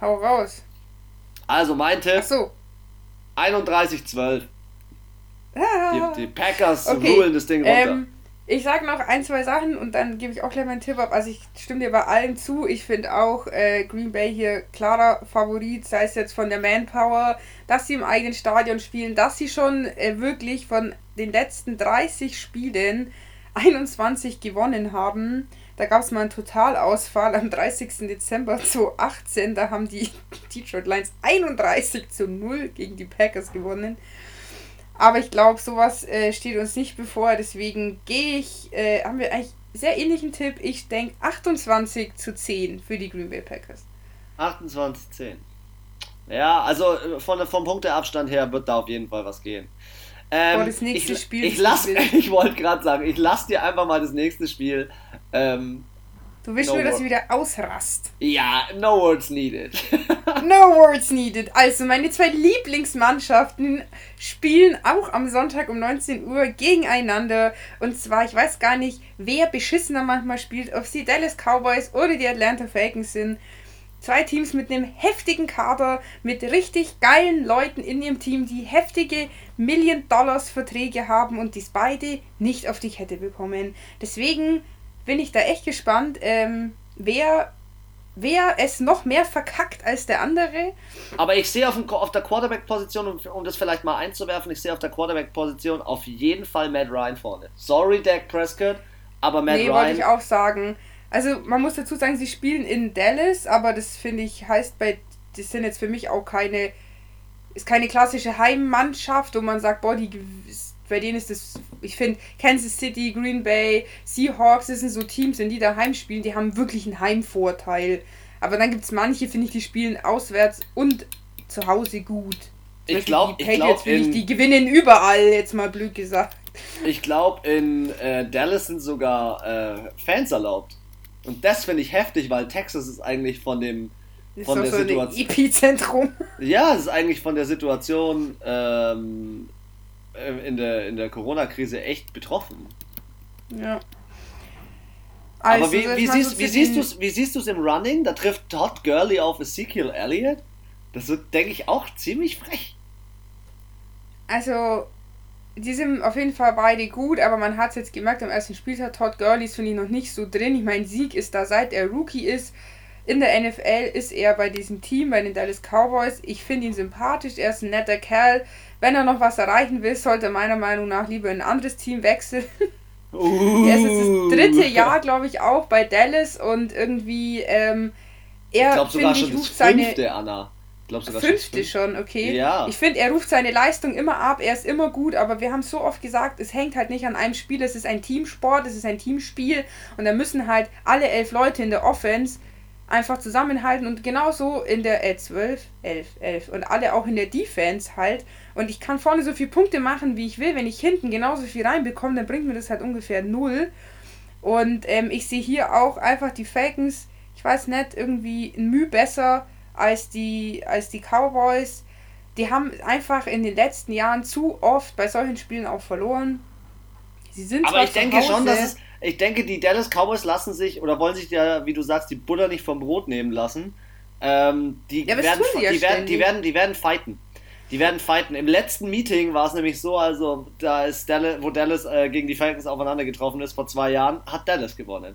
Hau raus. Also mein Tipp. Ach so. 31-12. Ah. Die Packers rulen das Ding runter. Ich sage noch 1, 2 Sachen und dann gebe ich auch gleich meinen Tipp ab. Also ich stimme dir bei allem zu. Ich finde auch Green Bay hier klarer Favorit, sei es jetzt von der Manpower, dass sie im eigenen Stadion spielen, dass sie schon wirklich von den letzten 30 Spielen 21 gewonnen haben. Da gab es mal einen Totalausfall am 30. Dezember 2018. Da haben die Detroit Lions 31-0 gegen die Packers gewonnen. Aber ich glaube, sowas steht uns nicht bevor. Deswegen haben wir eigentlich einen sehr ähnlichen Tipp. Ich denke 28-10 für die Green Bay Packers. 28-10. Ja, also vom Punkteabstand her wird da auf jeden Fall was gehen. Das nächste Spiel. Ich wollte gerade sagen, ich lasse dir einfach mal das nächste Spiel Du willst nur, dass ich wieder ausrast. Ja, no words needed. No words needed. Also, meine zwei Lieblingsmannschaften spielen auch am Sonntag um 19 Uhr gegeneinander. Und zwar, ich weiß gar nicht, wer beschissener manchmal spielt, ob sie Dallas Cowboys oder die Atlanta Falcons sind. Zwei Teams mit einem heftigen Kader, mit richtig geilen Leuten in ihrem Team, die heftige $1 Million Verträge haben und dies beide nicht auf die Kette bekommen. Deswegen bin ich da echt gespannt, wer es noch mehr verkackt als der andere. Aber ich sehe auf der Quarterback-Position, um das vielleicht mal einzuwerfen, ich sehe auf der Quarterback-Position auf jeden Fall Matt Ryan vorne. Sorry, Dak Prescott, aber Matt Ryan... Nee, wollte ich auch sagen. Also man muss dazu sagen, sie spielen in Dallas, aber das finde ich, heißt bei... Das sind jetzt für mich auch keine... Ist keine klassische Heimmannschaft, wo man sagt, boah, die... Bei denen ist das, ich finde, Kansas City, Green Bay, Seahawks, das sind so Teams, wenn die daheim spielen, die haben wirklich einen Heimvorteil. Aber dann gibt es manche, finde ich, die spielen auswärts und zu Hause gut. Die gewinnen überall, jetzt mal blöd gesagt. Ich glaube, in Dallas sind sogar Fans erlaubt. Und das finde ich heftig, weil Texas ist eigentlich von der Situation. Epizentrum. Ja, es ist eigentlich von der Situation, in der Corona-Krise echt betroffen. Ja. Also, aber wie siehst du es im Running? Da trifft Todd Gurley auf Ezekiel Elliott. Das wird, denke ich, auch ziemlich frech. Also, die sind auf jeden Fall beide gut, aber man hat es jetzt gemerkt am ersten Spieltag, Todd Gurley ist, finde ich, noch nicht so drin. Ich meine, Sieg ist da, seit er Rookie ist. In der NFL ist er bei diesem Team, bei den Dallas Cowboys. Ich finde ihn sympathisch, er ist ein netter Kerl. Wenn er noch was erreichen will, sollte er meiner Meinung nach lieber in ein anderes Team wechseln. Er ist jetzt das 3. Jahr, glaube ich, auch bei Dallas und irgendwie Ich glaube sogar schon das fünfte, okay. Ja. Ich finde, er ruft seine Leistung immer ab, er ist immer gut, aber wir haben so oft gesagt, es hängt halt nicht an einem Spiel, es ist ein Teamsport, es ist ein Teamspiel und da müssen halt alle 11 Leute in der Offense einfach zusammenhalten und genauso in der 11 und alle auch in der Defense halt. Und ich kann vorne so viele Punkte machen, wie ich will. Wenn ich hinten genauso viel reinbekomme, dann bringt mir das halt ungefähr 0. Und ich sehe hier auch einfach die Falcons, ich weiß nicht, irgendwie ein Mühe besser als die Cowboys. Die haben einfach in den letzten Jahren zu oft bei solchen Spielen auch verloren. Sie sind aber ich denke, die Dallas Cowboys lassen sich, oder wollen sich ja, wie du sagst, die Butter nicht vom Brot nehmen lassen. Die werden fighten. Die werden fighten. Im letzten Meeting war es nämlich so, also da ist Dallas, wo Dallas gegen die Falcons aufeinander getroffen ist, vor 2 Jahren, hat Dallas gewonnen.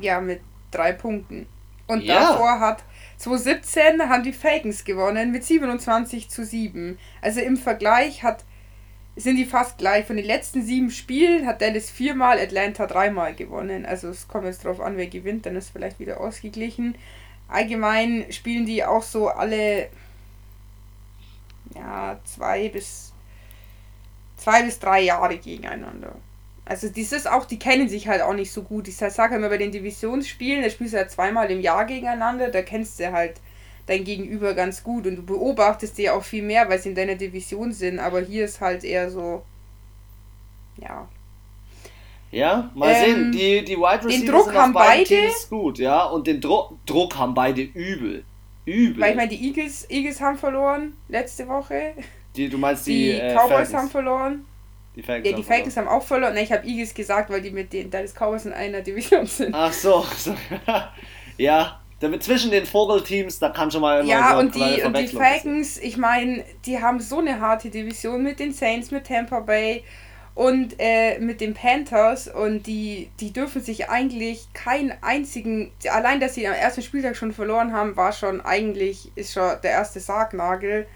Ja, mit 3 Punkten. Und ja. Davor hat 2017 haben die Falcons gewonnen mit 27-7. Also im Vergleich sind die fast gleich. Von den letzten 7 Spielen hat Dallas 4-mal, Atlanta 3-mal gewonnen. Also es kommt jetzt drauf an, wer gewinnt, dann ist vielleicht wieder ausgeglichen. Allgemein spielen die auch so alle 2 bis 3 Jahre gegeneinander. Also die kennen sich halt auch nicht so gut. Ich sage immer bei den Divisionsspielen, da spielst du halt 2-mal im Jahr gegeneinander, da kennst du halt dein Gegenüber ganz gut und du beobachtest dir auch viel mehr, weil sie in deiner Division sind, aber hier ist halt eher so, ja. Ja, mal sehen, die Wide Receiver sind auf beiden Teams gut, ja, und den Druck haben beide übel. Weil ich meine, die Eagles haben verloren letzte Woche. Du meinst die Cowboys Falcons. Haben verloren. Die Falcons haben auch verloren. Nein, ich habe Eagles gesagt, weil die mit den Dallas Cowboys in einer Division sind. Ach so. Ja. Zwischen den Vogelteams, da kann schon mal immer so eine kleine Verwechslung. Ja, und die Falcons, ich meine, die haben so eine harte Division mit den Saints, mit Tampa Bay und mit den Panthers und die dürfen sich eigentlich keinen einzigen, allein, dass sie am ersten Spieltag schon verloren haben, ist schon der erste Sargnagel.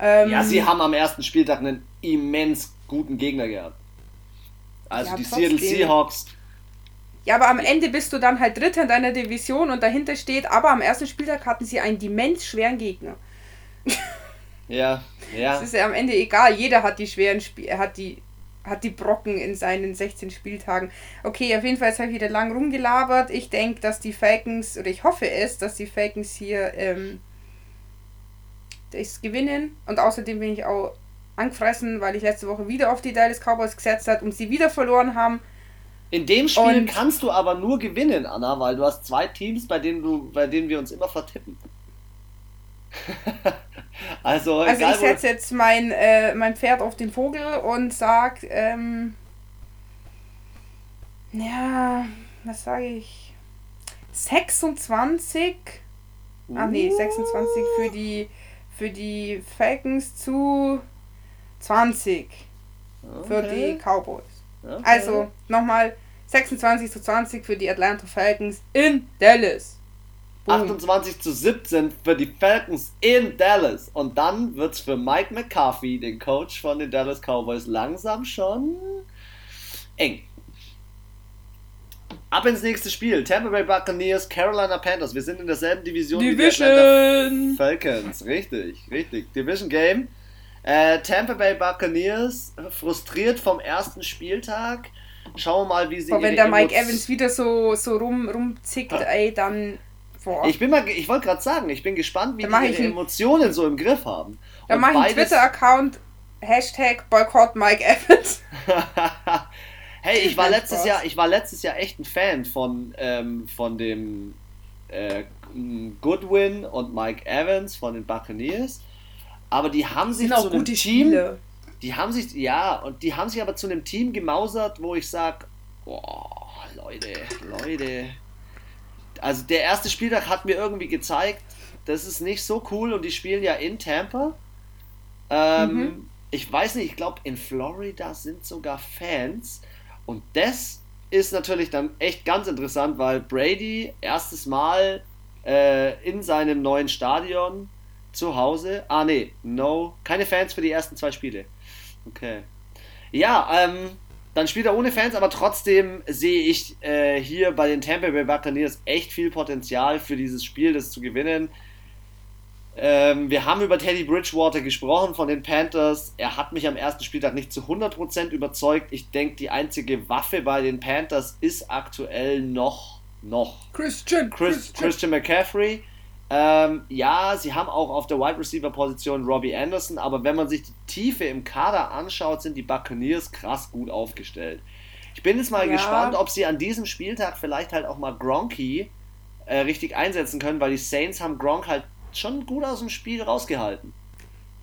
Sie haben am ersten Spieltag einen immens guten Gegner gehabt. Also ja, die Seattle Seahawks. Ja, aber am Ende bist du dann halt Dritter in deiner Division und dahinter steht, aber am ersten Spieltag hatten sie einen immens schweren Gegner. Ja. Das ist ja am Ende egal, jeder hat die schweren hat die Brocken in seinen 16 Spieltagen. Okay, auf jeden Fall, jetzt habe ich wieder lang rumgelabert. Ich denke, dass die Falcons, oder ich hoffe es, dass die Falcons hier das gewinnen und außerdem bin ich auch angefressen, weil ich letzte Woche wieder auf die Dallas Cowboys gesetzt habe und sie wieder verloren haben. In dem Spiel kannst du aber nur gewinnen, Anna, weil du hast zwei Teams, bei denen wir uns immer vertippen. Also ich setze jetzt mein Pferd auf den Vogel und sag, ja, was sage ich? 26? 26 für die Falcons zu 20 für die Cowboys. Okay. Also nochmal 26 zu 20 für die Atlanta Falcons in Dallas. 28 zu 17 für die Falcons in Dallas. Und dann wird's für Mike McCarthy, den Coach von den Dallas Cowboys, langsam schon eng. Ab ins nächste Spiel. Tampa Bay Buccaneers, Carolina Panthers. Wir sind in derselben Division. Wie die Atlanta Falcons. Richtig. Division Game. Tampa Bay Buccaneers, frustriert vom ersten Spieltag. Schauen wir mal, wie sie ihre wenn der Mike Evans wieder so rumzickt, dann... Ich wollte gerade sagen, ich bin gespannt, wie die Emotionen so im Griff haben. Dann mache ich einen Twitter-Account, #BoycottMikeEvans. Hey, ich war letztes Jahr echt ein Fan von dem Goodwin und Mike Evans von den Buccaneers. Aber die haben sich zu einem Team... Spiele. Die haben sich aber zu einem Team gemausert, wo ich sage, boah, Leute... Also der erste Spieltag hat mir irgendwie gezeigt, das ist nicht so cool und die spielen ja in Tampa. Ich weiß nicht, ich glaube in Florida sind sogar Fans und das ist natürlich dann echt ganz interessant, weil Brady erstes Mal in seinem neuen Stadion zu Hause, keine Fans für die ersten zwei Spiele. Okay. Ja, dann spielt er ohne Fans, aber trotzdem sehe ich hier bei den Tampa Bay Buccaneers echt viel Potenzial für dieses Spiel, das zu gewinnen. Wir haben über Teddy Bridgewater gesprochen von den Panthers. Er hat mich am ersten Spieltag nicht zu 100% überzeugt. Ich denke, die einzige Waffe bei den Panthers ist aktuell noch Christian McCaffrey. Sie haben auch auf der Wide Receiver Position Robbie Anderson, aber wenn man sich die Tiefe im Kader anschaut, sind die Buccaneers krass gut aufgestellt. Ich bin jetzt mal gespannt, ob sie an diesem Spieltag vielleicht halt auch mal Gronky richtig einsetzen können, weil die Saints haben Gronk halt schon gut aus dem Spiel rausgehalten.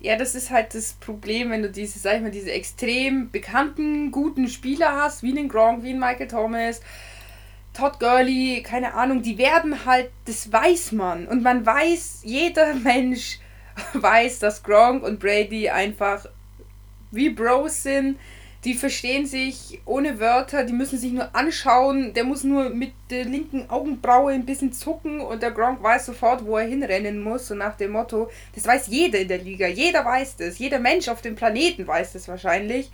Ja, das ist halt das Problem, wenn du diese extrem bekannten, guten Spieler hast, wie einen Gronk, wie einen Michael Thomas, Todd Gurley, keine Ahnung, die werden halt, das weiß man. Und man weiß, jeder Mensch weiß, dass Gronk und Brady einfach wie Bros sind. Die verstehen sich ohne Wörter, die müssen sich nur anschauen. Der muss nur mit der linken Augenbraue ein bisschen zucken und der Gronk weiß sofort, wo er hinrennen muss. So nach dem Motto, das weiß jeder in der Liga, jeder weiß das. Jeder Mensch auf dem Planeten weiß das wahrscheinlich.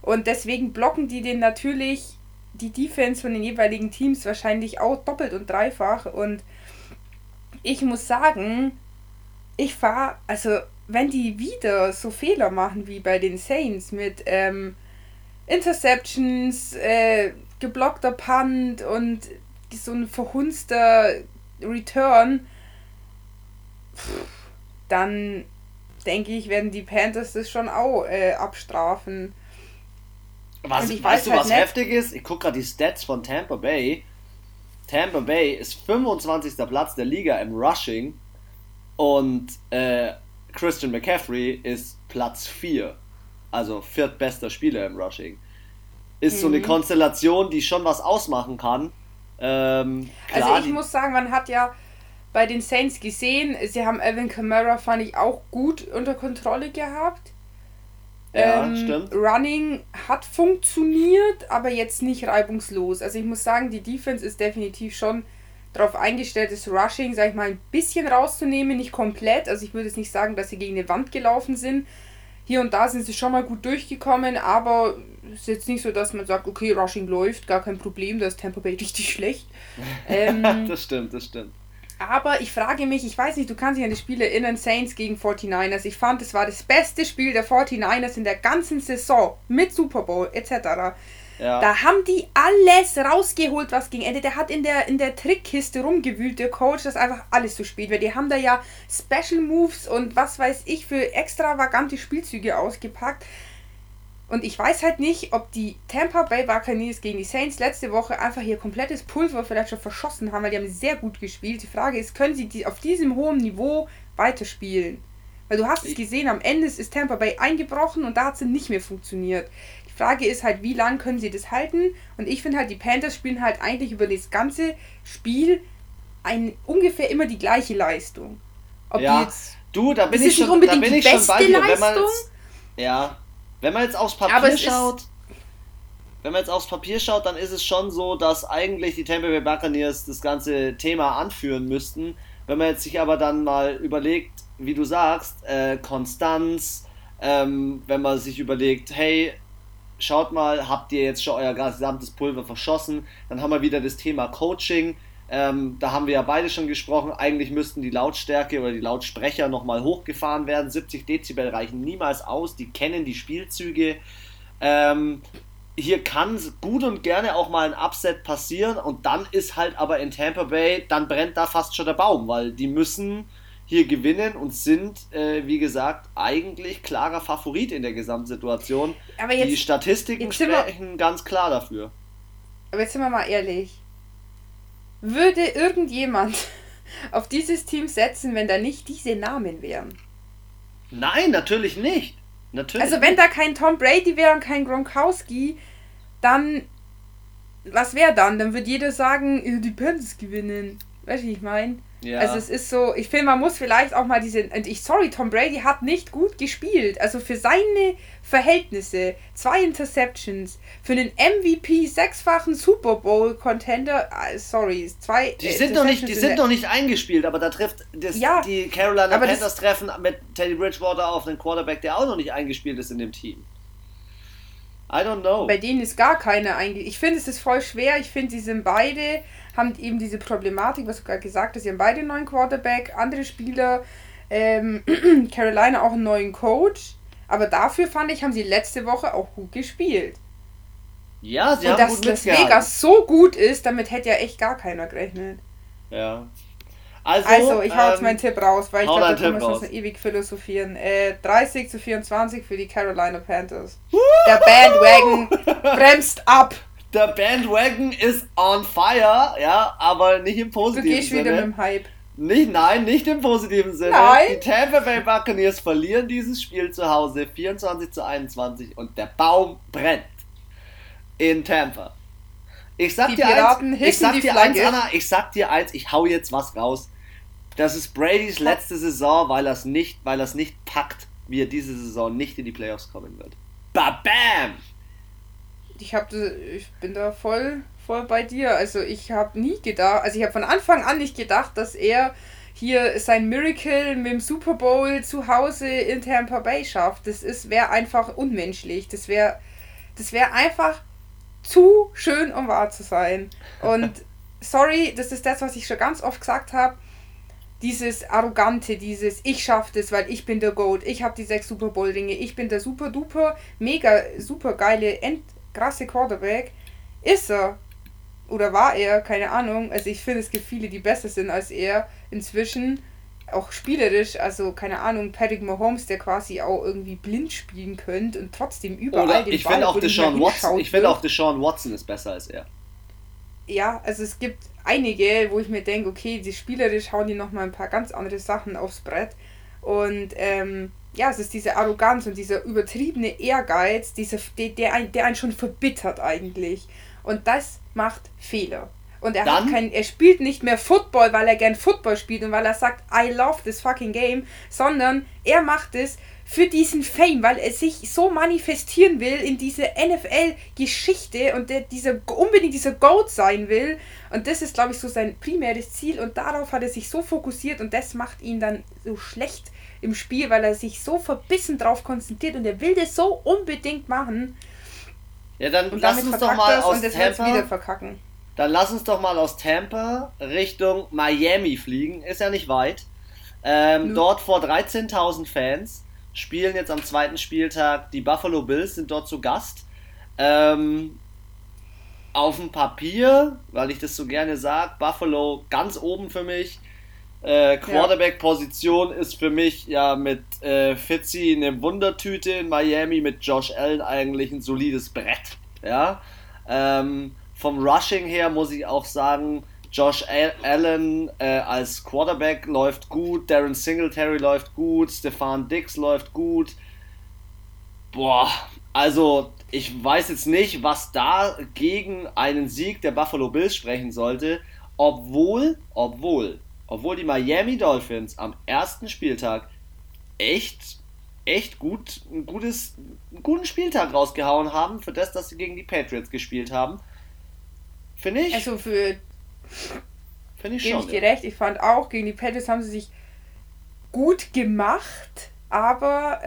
Und deswegen blocken die den natürlich... die Defense von den jeweiligen Teams wahrscheinlich auch doppelt und dreifach und ich muss sagen, wenn die wieder so Fehler machen wie bei den Saints mit Interceptions, geblockter Punt und so ein verhunzter Return, dann denke ich, werden die Panthers das schon auch abstrafen. Weißt du, was heftig ist? Ich gucke gerade die Stats von Tampa Bay. Tampa Bay ist 25. Platz der Liga im Rushing und Christian McCaffrey ist Platz 4. Also viertbester Spieler im Rushing. Ist so eine Konstellation, die schon was ausmachen kann. Ich muss sagen, man hat ja bei den Saints gesehen, sie haben Alvin Kamara, fand ich, auch gut unter Kontrolle gehabt. Ja, stimmt. Running hat funktioniert, aber jetzt nicht reibungslos. Also ich muss sagen, die Defense ist definitiv schon darauf eingestellt, das Rushing, sag ich mal, ein bisschen rauszunehmen, nicht komplett. Also ich würde jetzt nicht sagen, dass sie gegen eine Wand gelaufen sind. Hier und da sind sie schon mal gut durchgekommen, aber es ist jetzt nicht so, dass man sagt, okay, Rushing läuft, gar kein Problem, da ist Tampa Bay richtig schlecht. Das stimmt. Aber ich frage mich, ich weiß nicht, du kannst dich an das Spiel erinnern, Saints gegen 49ers. Ich fand, es war das beste Spiel der 49ers in der ganzen Saison, mit Super Bowl etc. Ja. Da haben die alles rausgeholt, was ging. Der hat in der Trickkiste rumgewühlt, der Coach, dass einfach alles zu spät wird. Die haben da ja Special Moves und was weiß ich für extravagante Spielzüge ausgepackt. Und ich weiß halt nicht, ob die Tampa Bay Buccaneers gegen die Saints letzte Woche einfach ihr komplettes Pulver vielleicht schon verschossen haben, weil die haben sehr gut gespielt. Die Frage ist, können sie die auf diesem hohen Niveau weiterspielen? Weil du hast es gesehen, am Ende ist Tampa Bay eingebrochen und da hat es nicht mehr funktioniert. Die Frage ist halt, wie lange können sie das halten? Und ich finde halt, die Panthers spielen halt eigentlich über das ganze Spiel ungefähr immer die gleiche Leistung. Ob ja, die jetzt, du, da bin ich schon bei dir. Das ist nicht unbedingt die beste Leistung. Wenn man jetzt aufs Papier schaut, dann ist es schon so, dass eigentlich die Tampa Bay Buccaneers das ganze Thema anführen müssten. Wenn man jetzt sich aber dann mal überlegt, wie du sagst, Konstanz, wenn man sich überlegt, hey, schaut mal, habt ihr jetzt schon euer gesamtes Pulver verschossen? Dann haben wir wieder das Thema Coaching. Da haben wir ja beide schon gesprochen, eigentlich müssten die Lautstärke oder die Lautsprecher nochmal hochgefahren werden, 70 Dezibel reichen niemals aus, die kennen die Spielzüge, hier kann gut und gerne auch mal ein Upset passieren und dann ist halt aber in Tampa Bay, dann brennt da fast schon der Baum, weil die müssen hier gewinnen und sind, wie gesagt, eigentlich klarer Favorit in der Gesamtsituation, aber jetzt, die Statistiken sprechen ganz klar dafür. Aber jetzt sind wir mal ehrlich. Würde irgendjemand auf dieses Team setzen, wenn da nicht diese Namen wären? Nein, natürlich nicht. Natürlich. Also wenn da kein Tom Brady wäre und kein Gronkowski, dann, was wäre dann? Dann würde jeder sagen, die Panthers gewinnen. Weißt du, wie ich meine? Ja. Also es ist so, ich finde, man muss vielleicht auch mal diese, Tom Brady hat nicht gut gespielt. Also für seine Verhältnisse, 2 Interceptions, für einen MVP, 6-fachen Super Bowl Contender, 2 Die sind noch nicht eingespielt, aber da trifft die Carolina Panthers treffen mit Teddy Bridgewater auf einen Quarterback, der auch noch nicht eingespielt ist in dem Team. I don't know. Bei denen ist gar keiner eingespielt. Ich finde, es ist voll schwer. Ich finde, sie sind beide, haben eben diese Problematik, was du gerade gesagt hast, sie haben beide einen neuen Quarterback, andere Spieler, Carolina auch einen neuen Coach, aber dafür fand ich, haben sie letzte Woche auch gut gespielt. Ja, sie haben gut mitgehalten. Und dass Las Vegas so gut ist, damit hätte ja echt gar keiner gerechnet. Ja. Also ich hau jetzt meinen Tipp raus, weil ich glaube, da müssen wir uns noch ewig philosophieren. 30-24 für die Carolina Panthers. Der Bandwagon bremst ab. Der Bandwagon ist on fire, ja, aber nicht im positiven Sinne. Du gehst wieder mit dem Hype. Nicht im positiven Sinne. Nein. Die Tampa Bay Buccaneers verlieren dieses Spiel zu Hause 24-21 und der Baum brennt in Tampa. Ich sag dir eins, ich hau jetzt was raus. Das ist Bradys letzte Saison, weil er es nicht packt, wie er diese Saison nicht in die Playoffs kommen wird. Babam! Ich bin da voll bei dir. Also ich habe von Anfang an nicht gedacht, dass er hier sein Miracle mit dem Super Bowl zu Hause in Tampa Bay schafft. Das wäre einfach unmenschlich. Das wäre einfach zu schön, um wahr zu sein. Und sorry, das ist das, was ich schon ganz oft gesagt habe. Dieses Arrogante, dieses ich schaff das, weil ich bin der GOAT, ich habe die 6 Super Bowl Ringe, ich bin der super duper, mega super geile krasse Quarterback, ist er oder war er, keine Ahnung, also ich finde, es gibt viele, die besser sind als er inzwischen, auch spielerisch, also keine Ahnung, Patrick Mahomes, der quasi auch irgendwie blind spielen könnte und trotzdem überall den Ball, wo man hinschaut. Ich finde auch, Deshaun Watson ist besser als er. Ja, also es gibt einige, wo ich mir denke, okay, die spielerisch hauen die nochmal ein paar ganz andere Sachen aufs Brett und ja, es ist diese Arroganz und dieser übertriebene Ehrgeiz, der einen schon verbittert eigentlich. Und das macht Fehler. Und er spielt nicht mehr Football, weil er gern Football spielt und weil er sagt, I love this fucking game, sondern er macht es für diesen Fame, weil er sich so manifestieren will in diese NFL-Geschichte und unbedingt dieser GOAT sein will. Und das ist, glaube ich, so sein primäres Ziel und darauf hat er sich so fokussiert und das macht ihn dann so schlecht im Spiel, weil er sich so verbissen drauf konzentriert und er will das so unbedingt machen. Ja, dann lass uns doch mal aus Tampa. Dann lass uns doch mal aus Tampa Richtung Miami fliegen. Ist ja nicht weit. Dort vor 13.000 Fans spielen jetzt am zweiten Spieltag die Buffalo Bills, sind dort zu Gast. Auf dem Papier, weil ich das so gerne sage, Buffalo ganz oben für mich. Quarterback-Position ist für mich ja mit Fitzy eine Wundertüte in Miami, mit Josh Allen eigentlich ein solides Brett. Ja? Vom Rushing her muss ich auch sagen, Josh Allen als Quarterback läuft gut, Darren Singletary läuft gut, Stephon Diggs läuft gut. Boah, also ich weiß jetzt nicht, was da gegen einen Sieg der Buffalo Bills sprechen sollte, obwohl die Miami Dolphins am ersten Spieltag echt gut, einen guten Spieltag rausgehauen haben, für das, dass sie gegen die Patriots gespielt haben. Finde ich. Also gebe ich dir recht, ich fand auch, gegen die Patriots haben sie sich gut gemacht, aber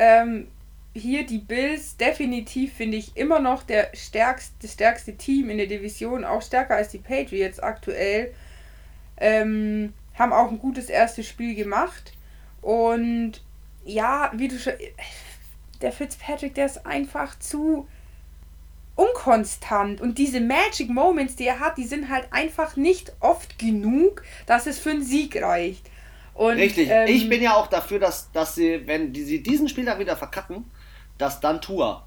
hier die Bills definitiv, finde ich, immer noch das stärkste Team in der Division, auch stärker als die Patriots aktuell. Haben auch ein gutes erstes Spiel gemacht und ja, wie du schon, der Fitzpatrick, der ist einfach zu unkonstant und diese Magic Moments, die er hat, die sind halt einfach nicht oft genug, dass es für einen Sieg reicht. Und, richtig, ich bin ja auch dafür, dass sie, wenn sie diesen Spieltag wieder verkacken, dass dann Tua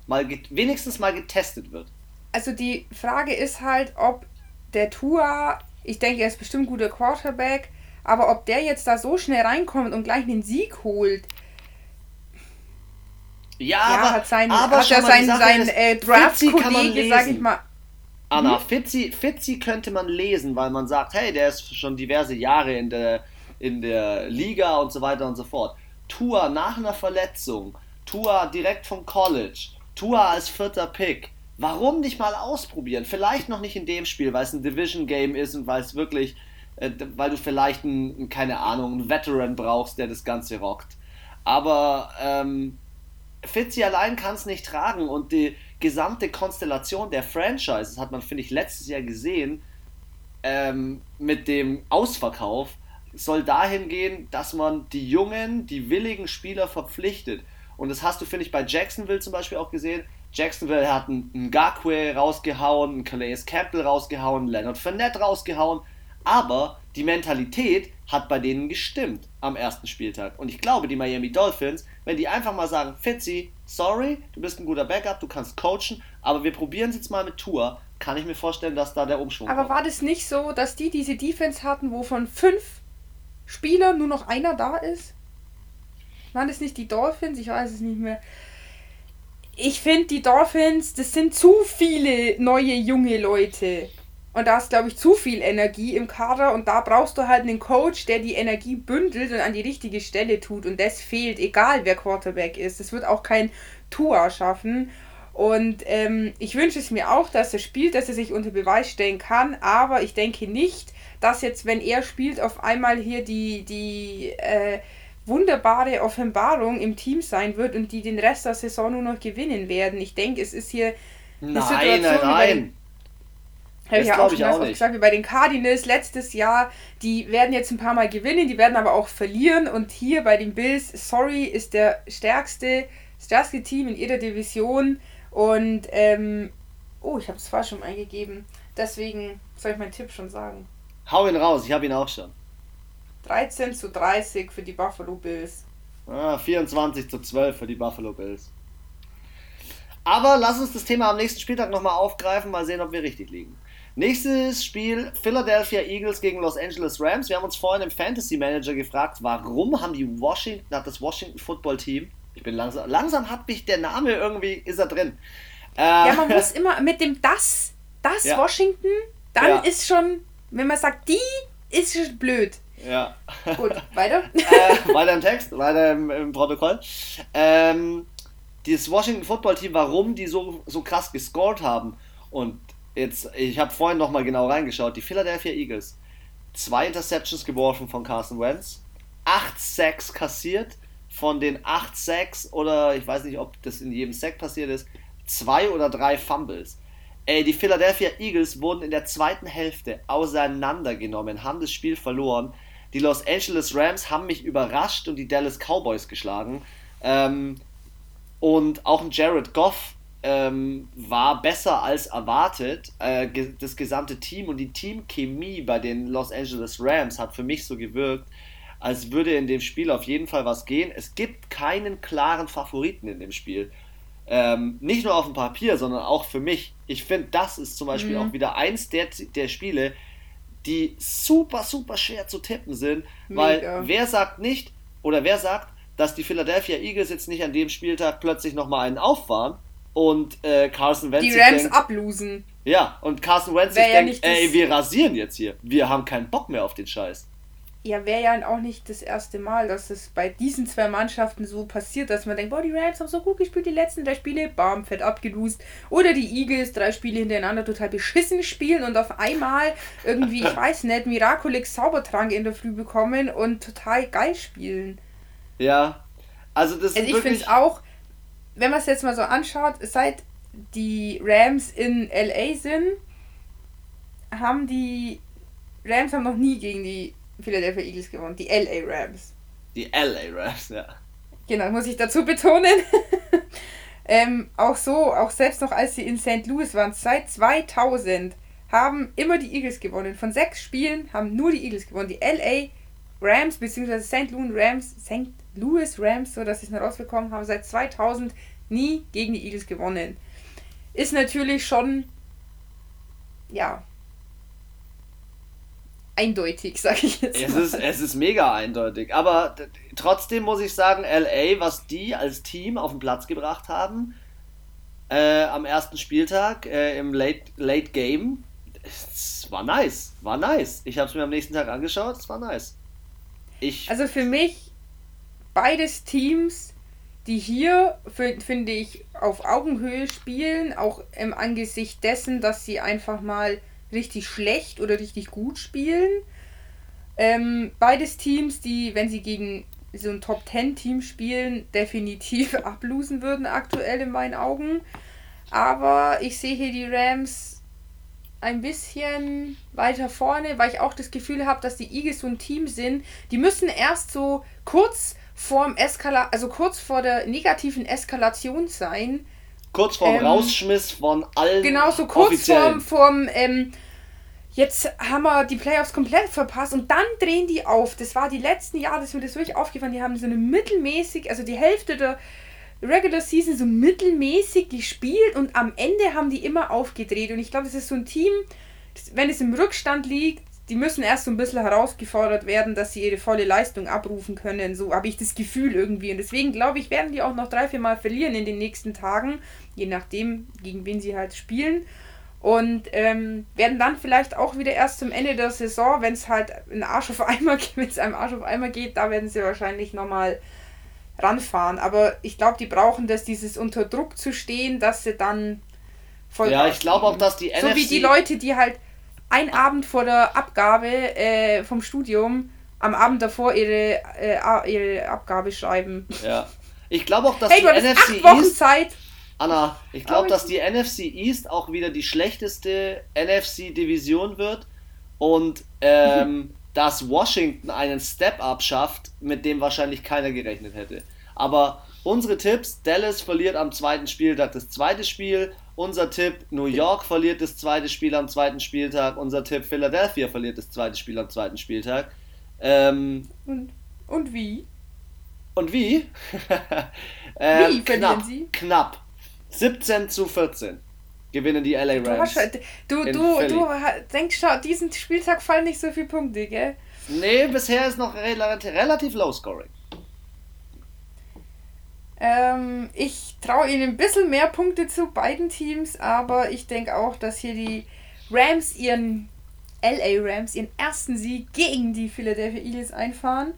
wenigstens mal getestet wird. Also die Frage ist halt, ob der Tua, ich denke, er ist bestimmt ein guter Quarterback, aber ob der jetzt da so schnell reinkommt und gleich einen Sieg holt. Ja, hat er seinen Draft-Kollege, sag ich mal. Anna, Fitzy könnte man lesen, weil man sagt, hey, der ist schon diverse Jahre in der Liga und so weiter und so fort. Tua nach einer Verletzung, Tua direkt vom College, Tua als 4. Pick. Warum nicht mal ausprobieren? Vielleicht noch nicht in dem Spiel, weil es ein Division-Game ist und weil es wirklich, weil du vielleicht einen Veteran brauchst, der das Ganze rockt. Aber Fitzy allein kann es nicht tragen und die gesamte Konstellation der Franchises hat man, finde ich, letztes Jahr gesehen, mit dem Ausverkauf, soll dahin gehen, dass man die jungen, die willigen Spieler verpflichtet. Und das hast du, finde ich, bei Jacksonville zum Beispiel auch gesehen. Jacksonville hat einen Ngakwe rausgehauen, einen Calais Campbell rausgehauen, einen Leonard Fournette rausgehauen, aber die Mentalität hat bei denen gestimmt am ersten Spieltag. Und ich glaube, die Miami Dolphins, wenn die einfach mal sagen, Fitzy, sorry, du bist ein guter Backup, du kannst coachen, aber wir probieren es jetzt mal mit Tua, kann ich mir vorstellen, dass da der Umschwung kommt. Aber war das nicht so, dass die diese Defense hatten, wo von 5 Spielern nur noch einer da ist? Waren das nicht die Dolphins? Ich weiß es nicht mehr. Ich finde, die Dolphins, das sind zu viele neue, junge Leute. Und da ist, glaube ich, zu viel Energie im Kader. Und da brauchst du halt einen Coach, der die Energie bündelt und an die richtige Stelle tut. Und das fehlt, egal wer Quarterback ist. Das wird auch kein Tua schaffen. Und ich wünsche es mir auch, dass er spielt, dass er sich unter Beweis stellen kann. Aber ich denke nicht, dass jetzt, wenn er spielt, auf einmal hier die wunderbare Offenbarung im Team sein wird und die den Rest der Saison nur noch gewinnen werden. Ich denke, es ist hier eine Situation. Nein. Habe ich ja auch schon oft gesagt, wie bei den Cardinals letztes Jahr, die werden jetzt ein paar Mal gewinnen, die werden aber auch verlieren. Und hier bei den Bills, sorry, ist der stärkste Team in ihrer Division. Und, ich habe es zwar schon eingegeben, deswegen soll ich meinen Tipp schon sagen. Hau ihn raus, ich habe ihn auch schon. 13-30 für die Buffalo Bills. 24-12 für die Buffalo Bills. Aber lass uns das Thema am nächsten Spieltag nochmal aufgreifen, mal sehen, ob wir richtig liegen. Nächstes Spiel, Philadelphia Eagles gegen Los Angeles Rams. Wir haben uns vorhin im Fantasy Manager gefragt, warum hat das Washington Football Team, ich bin langsam hat mich der Name irgendwie, ist er drin. Man muss immer mit dem das ja. Washington, dann ist schon, wenn man sagt, die ist schon blöd. Ja. Gut, weiter. Weiter im Text, weiter im Protokoll. Dieses Washington Football Team, warum die so krass gescored haben. Und jetzt, ich habe vorhin nochmal genau reingeschaut, die Philadelphia Eagles, 2 Interceptions geworfen von Carson Wentz, 8 Sacks kassiert, von den 8 Sacks, oder ich weiß nicht, ob das in jedem Sack passiert ist, 2 oder 3 Fumbles. Ey, die Philadelphia Eagles wurden in der zweiten Hälfte auseinandergenommen, haben das Spiel verloren. Die Los Angeles Rams haben mich überrascht und die Dallas Cowboys geschlagen. Und auch ein Jared Goff war besser als erwartet. Das gesamte Team und die Teamchemie bei den Los Angeles Rams hat für mich so gewirkt, als würde in dem Spiel auf jeden Fall was gehen. Es gibt keinen klaren Favoriten in dem Spiel. Nicht nur auf dem Papier, sondern auch für mich. Ich finde, das ist zum Beispiel auch wieder eins der Spiele, die super, super schwer zu tippen sind, weil wer sagt nicht, oder wer sagt, dass die Philadelphia Eagles jetzt nicht an dem Spieltag plötzlich nochmal einen auffahren und Carson Wentz die Rams denkt, ablosen. Ja, und Carson Wentz sich denkt, ey, wir rasieren jetzt hier. Wir haben keinen Bock mehr auf den Scheiß. Ja, wäre ja auch nicht das erste Mal, dass es bei diesen zwei Mannschaften so passiert, dass man denkt, boah, die Rams haben so gut gespielt, die letzten 3 Spiele, bam, fett abgelust. Oder die Eagles 3 Spiele hintereinander total beschissen spielen und auf einmal irgendwie, ich weiß nicht, Miraculix Zaubertrank in der Früh bekommen und total geil spielen. Ja, also das ist wirklich... Also ich finde es auch, wenn man es jetzt mal so anschaut, seit die Rams in LA sind, haben die Rams noch nie gegen die Philadelphia Eagles gewonnen, die LA Rams. Die LA Rams, ja. Genau, muss ich dazu betonen. Auch so, auch selbst noch als sie in St. Louis waren, seit 2000 haben immer die Eagles gewonnen. Von 6 Spielen haben nur die Eagles gewonnen. Die LA Rams, bzw. St. Louis Rams, so dass sie es noch rausbekommen haben, seit 2000 nie gegen die Eagles gewonnen. Ist natürlich schon, ja... eindeutig, sag ich jetzt mal. Es ist mega eindeutig, aber trotzdem muss ich sagen, LA, was die als Team auf den Platz gebracht haben, am ersten Spieltag, im Late Game, es war nice. Ich hab's mir am nächsten Tag angeschaut, es war nice. Also für mich, beides Teams, die hier, finde ich, auf Augenhöhe spielen, auch im Angesicht dessen, dass sie einfach mal richtig schlecht oder richtig gut spielen. Beides Teams, die, wenn sie gegen so ein Top-10-Team spielen, definitiv ablosen würden aktuell in meinen Augen. Aber ich sehe hier die Rams ein bisschen weiter vorne, weil ich auch das Gefühl habe, dass die Eagles so ein Team sind. Die müssen erst so kurz vor der negativen Eskalation sein. Kurz vorm Rausschmiss von allen. Genau, so kurz vorm jetzt haben wir die Playoffs komplett verpasst und dann drehen die auf. Das war die letzten Jahre, dass mir das wirklich aufgefallen. Die haben so eine mittelmäßig, also die Hälfte der Regular Season so mittelmäßig gespielt und am Ende haben die immer aufgedreht. Und ich glaube, es ist so ein Team, das, wenn es im Rückstand liegt, die müssen erst so ein bisschen herausgefordert werden, dass sie ihre volle Leistung abrufen können. So habe ich das Gefühl irgendwie. Und deswegen glaube ich, werden die auch noch 3-4 Mal verlieren in den nächsten Tagen. Je nachdem, gegen wen sie halt spielen. Und werden dann vielleicht auch wieder erst zum Ende der Saison, wenn es halt einem Arsch auf Eimer geht, da werden sie wahrscheinlich nochmal ranfahren. Aber ich glaube, die brauchen das, dieses unter Druck zu stehen, dass sie dann voll. Ja, ich glaube auch, dass die NFC... So wie die Leute, die halt einen Abend vor der Abgabe vom Studium, am Abend davor ihre Abgabe schreiben. Ja. Ich glaube auch, dass die NFC 8 Wochen East... Zeit. Anna, ich glaube, dass die NFC East auch wieder die schlechteste NFC-Division wird und dass Washington einen Step-Up schafft, mit dem wahrscheinlich keiner gerechnet hätte. Aber unsere Tipps, Dallas verliert am zweiten Spieltag das zweite Spiel. Unser Tipp, New York verliert das zweite Spiel am zweiten Spieltag. Unser Tipp, Philadelphia verliert das zweite Spiel am zweiten Spieltag. Und wie? Wie verlieren sie? Knapp. 17-14 gewinnen die LA Rams. Du denkst, diesen Spieltag fallen nicht so viele Punkte, gell? Nee, bisher ist noch relativ low scoring. Ich traue ihnen ein bisschen mehr Punkte zu, beiden Teams, aber ich denke auch, dass hier die Rams ihren ersten Sieg gegen die Philadelphia Eagles einfahren.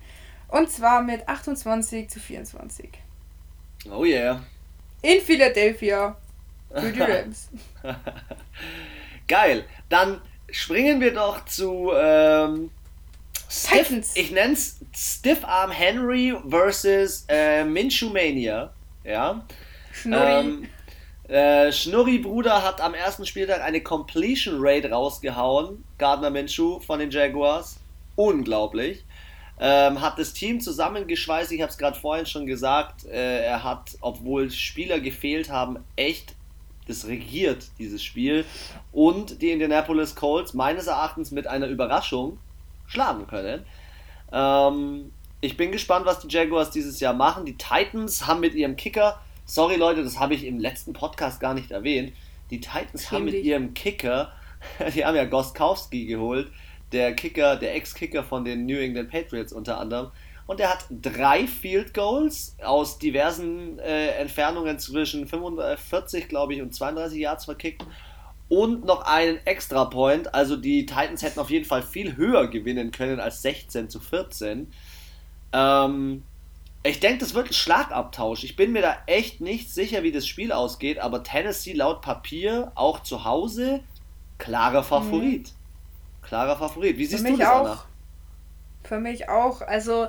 Und zwar mit 28-24. Oh yeah. In Philadelphia für die Rams. Geil. Dann springen wir doch zu Titans. Ich nenne es Stiff Arm Henry versus Minshew Mania. Ja. Schnurri. Schnurri Bruder hat am ersten Spieltag eine Completion Rate rausgehauen. Gardner Minshew von den Jaguars. Unglaublich. Hat das Team zusammengeschweißt. Ich habe es gerade vorhin schon gesagt. Er hat, obwohl Spieler gefehlt haben, echt das regiert, dieses Spiel. Und die Indianapolis Colts meines Erachtens mit einer Überraschung schlagen können. Ich bin gespannt, was die Jaguars dieses Jahr machen. Die Titans haben mit ihrem Kicker, sorry Leute, das habe ich im letzten Podcast gar nicht erwähnt, die Titans haben mit ihrem Kicker, die haben ja Gronkowski geholt, der Kicker, der Ex-Kicker von den New England Patriots unter anderem, und der hat 3 Field Goals aus diversen Entfernungen zwischen 45, glaube ich, und 32 Yards verkickt und noch einen Extra-Point. Also die Titans hätten auf jeden Fall viel höher gewinnen können als 16-14. Ich denke, das wird ein Schlagabtausch. Ich bin mir da echt nicht sicher, wie das Spiel ausgeht, aber Tennessee laut Papier, auch zu Hause, klarer Favorit. Klarer Favorit. Wie siehst du das, Anna? Für mich auch. Also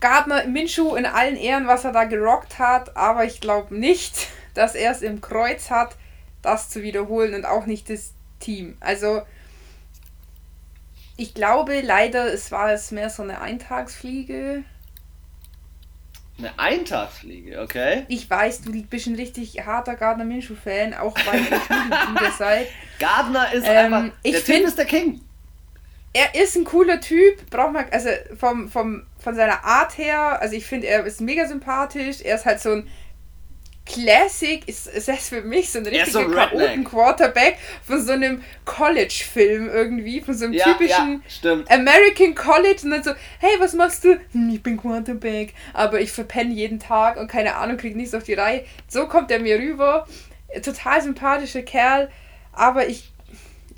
Gardner Minshew in allen Ehren, was er da gerockt hat, aber ich glaube nicht, dass er es im Kreuz hat, das zu wiederholen, und auch nicht das Team. Also ich glaube leider, es war jetzt mehr so eine Eintagsfliege. Eine Eintagsfliege, okay. Ich weiß, du bist ein richtig harter Gardner Minshew-Fan, auch weil ihr Spieler seid. Gardner ist einfach, ist der King. Er ist ein cooler Typ, braucht man, also von seiner Art her, also ich finde, er ist mega sympathisch, er ist halt so ein Classic, ist das für mich so ein richtiger Chaoten-Quarterback von so einem College-Film irgendwie, von so einem typischen American College, und dann so, hey, was machst du? Ich bin Quarterback, aber ich verpenne jeden Tag und keine Ahnung, krieg nichts auf die Reihe. So kommt er mir rüber. Total sympathischer Kerl, aber ich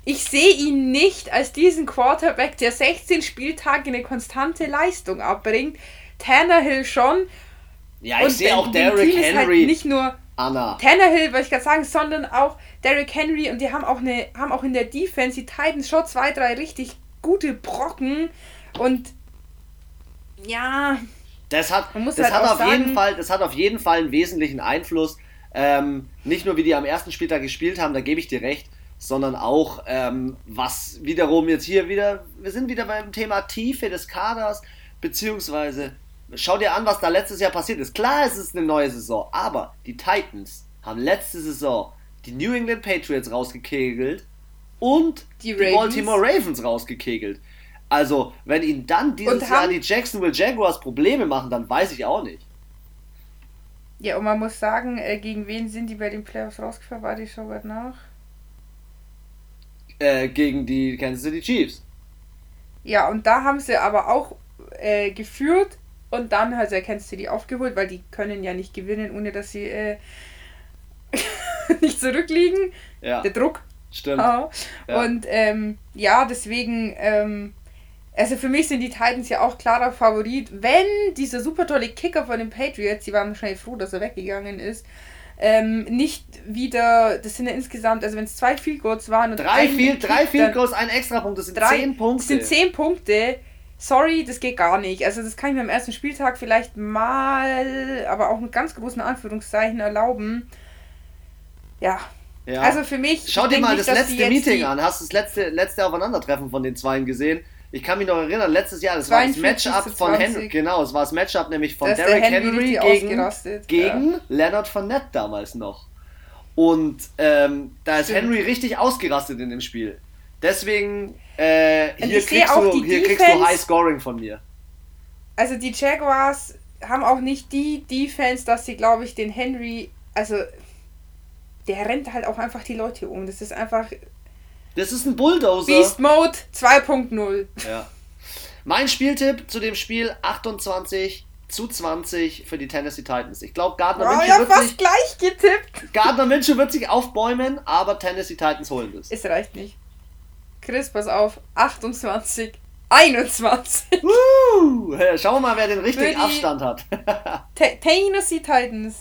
sehe ihn nicht als diesen Quarterback, der 16 Spieltage eine konstante Leistung abbringt. Tannehill schon. Ja, ich sehe auch Derrick Henry. Halt nicht nur Tannehill, wollte ich gerade sagen, sondern auch Derrick Henry. Und die haben auch in der Defense, die Titans, schon 2-3 richtig gute Brocken. Und ja, das hat auf jeden Fall einen wesentlichen Einfluss. Nicht nur, wie die am ersten Spieltag gespielt haben, da gebe ich dir recht, sondern auch, was wiederum jetzt hier wieder, wir sind wieder beim Thema Tiefe des Kaders, beziehungsweise, schau dir an, was da letztes Jahr passiert ist. Klar, es ist eine neue Saison, aber die Titans haben letzte Saison die New England Patriots rausgekegelt und die Baltimore Ravens rausgekegelt. Also, wenn ihnen dann dieses Jahr die Jacksonville Jaguars Probleme machen, dann weiß ich auch nicht. Ja, und man muss sagen, gegen wen sind die bei den Playoffs rausgefallen? Warte, ich schau gerade nach. Gegen die Kansas City Chiefs. Ja, und da haben sie aber auch geführt und dann hat sie Kansas City aufgeholt, weil die können ja nicht gewinnen, ohne dass sie nicht zurückliegen. Ja. Der Druck. Stimmt. Oh. Ja. Und deswegen, also für mich sind die Titans ja auch klarer Favorit, wenn dieser super tolle Kicker von den Patriots, die waren wahrscheinlich froh, dass er weggegangen ist, nicht wieder, das sind ja insgesamt, also wenn es 2 Field Goals waren und 3 Field Goals, ein Extrapunkt, das sind 10 Punkte. Das sind 10 Punkte, sorry, das geht gar nicht. Also das kann ich mir am ersten Spieltag vielleicht mal, aber auch mit ganz großen Anführungszeichen erlauben. Ja. Also für mich... Schau dir mal das letzte Meeting an, hast du das letzte Aufeinandertreffen von den Zweien gesehen? Ich kann mich noch erinnern, letztes Jahr, das war das Matchup von Henry, genau, es war das Matchup nämlich von Derrick Henry gegen Leonard Fournette damals noch. Und da ist Henry richtig ausgerastet in dem Spiel. Deswegen, hier kriegst du High Scoring von mir. Also die Jaguars haben auch nicht die Defense, dass sie, glaube ich, den Henry, also der rennt halt auch einfach die Leute um. Das ist einfach... Das ist ein Bulldozer. Beast Mode 2.0. Ja. Mein Spieltipp zu dem Spiel 28-20 für die Tennessee Titans. Ich glaube, Gardner Minshew wird sich aufbäumen, aber Tennessee Titans holen das. Es reicht nicht. Chris, pass auf. 28-21. Schauen wir mal, wer den richtigen Abstand hat. Tennessee Tennessee Titans.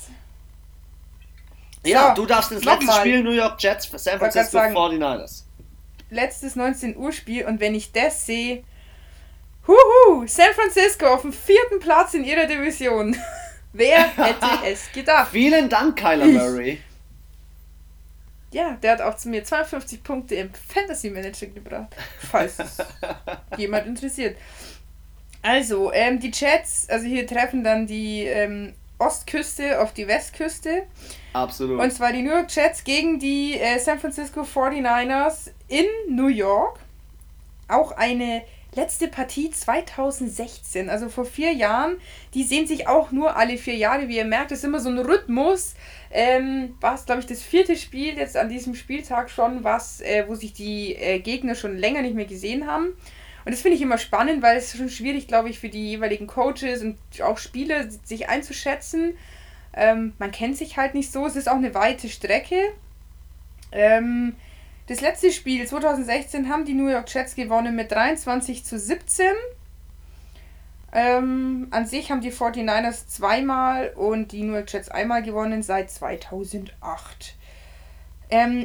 Ja, so, du darfst ins letzte Spiel, New York Jets, San Francisco 49ers. Letztes 19 Uhr Spiel, und wenn ich das sehe, San Francisco auf dem 4. Platz in ihrer Division. Wer hätte es gedacht? Vielen Dank, Kyler Murray. Ja, der hat auch zu mir 52 Punkte im Fantasy Manager gebracht, falls es jemand interessiert. Also, die Jets, also hier treffen dann die Ostküste auf die Westküste. Absolut. Und zwar die New York Jets gegen die San Francisco 49ers in New York. Auch eine letzte Partie 2016, also vor 4 Jahren. Die sehen sich auch nur alle 4 Jahre, wie ihr merkt, ist immer so ein Rhythmus. War es, glaube ich, das 4. Spiel jetzt an diesem Spieltag schon, wo sich die Gegner schon länger nicht mehr gesehen haben. Und das finde ich immer spannend, weil es schon schwierig, glaube ich, für die jeweiligen Coaches und auch Spieler, sich einzuschätzen. Man kennt sich halt nicht so, es ist auch eine weite Strecke. Das letzte Spiel 2016 haben die New York Jets gewonnen mit 23-17. An sich haben die 49ers zweimal und die New York Jets einmal gewonnen seit 2008.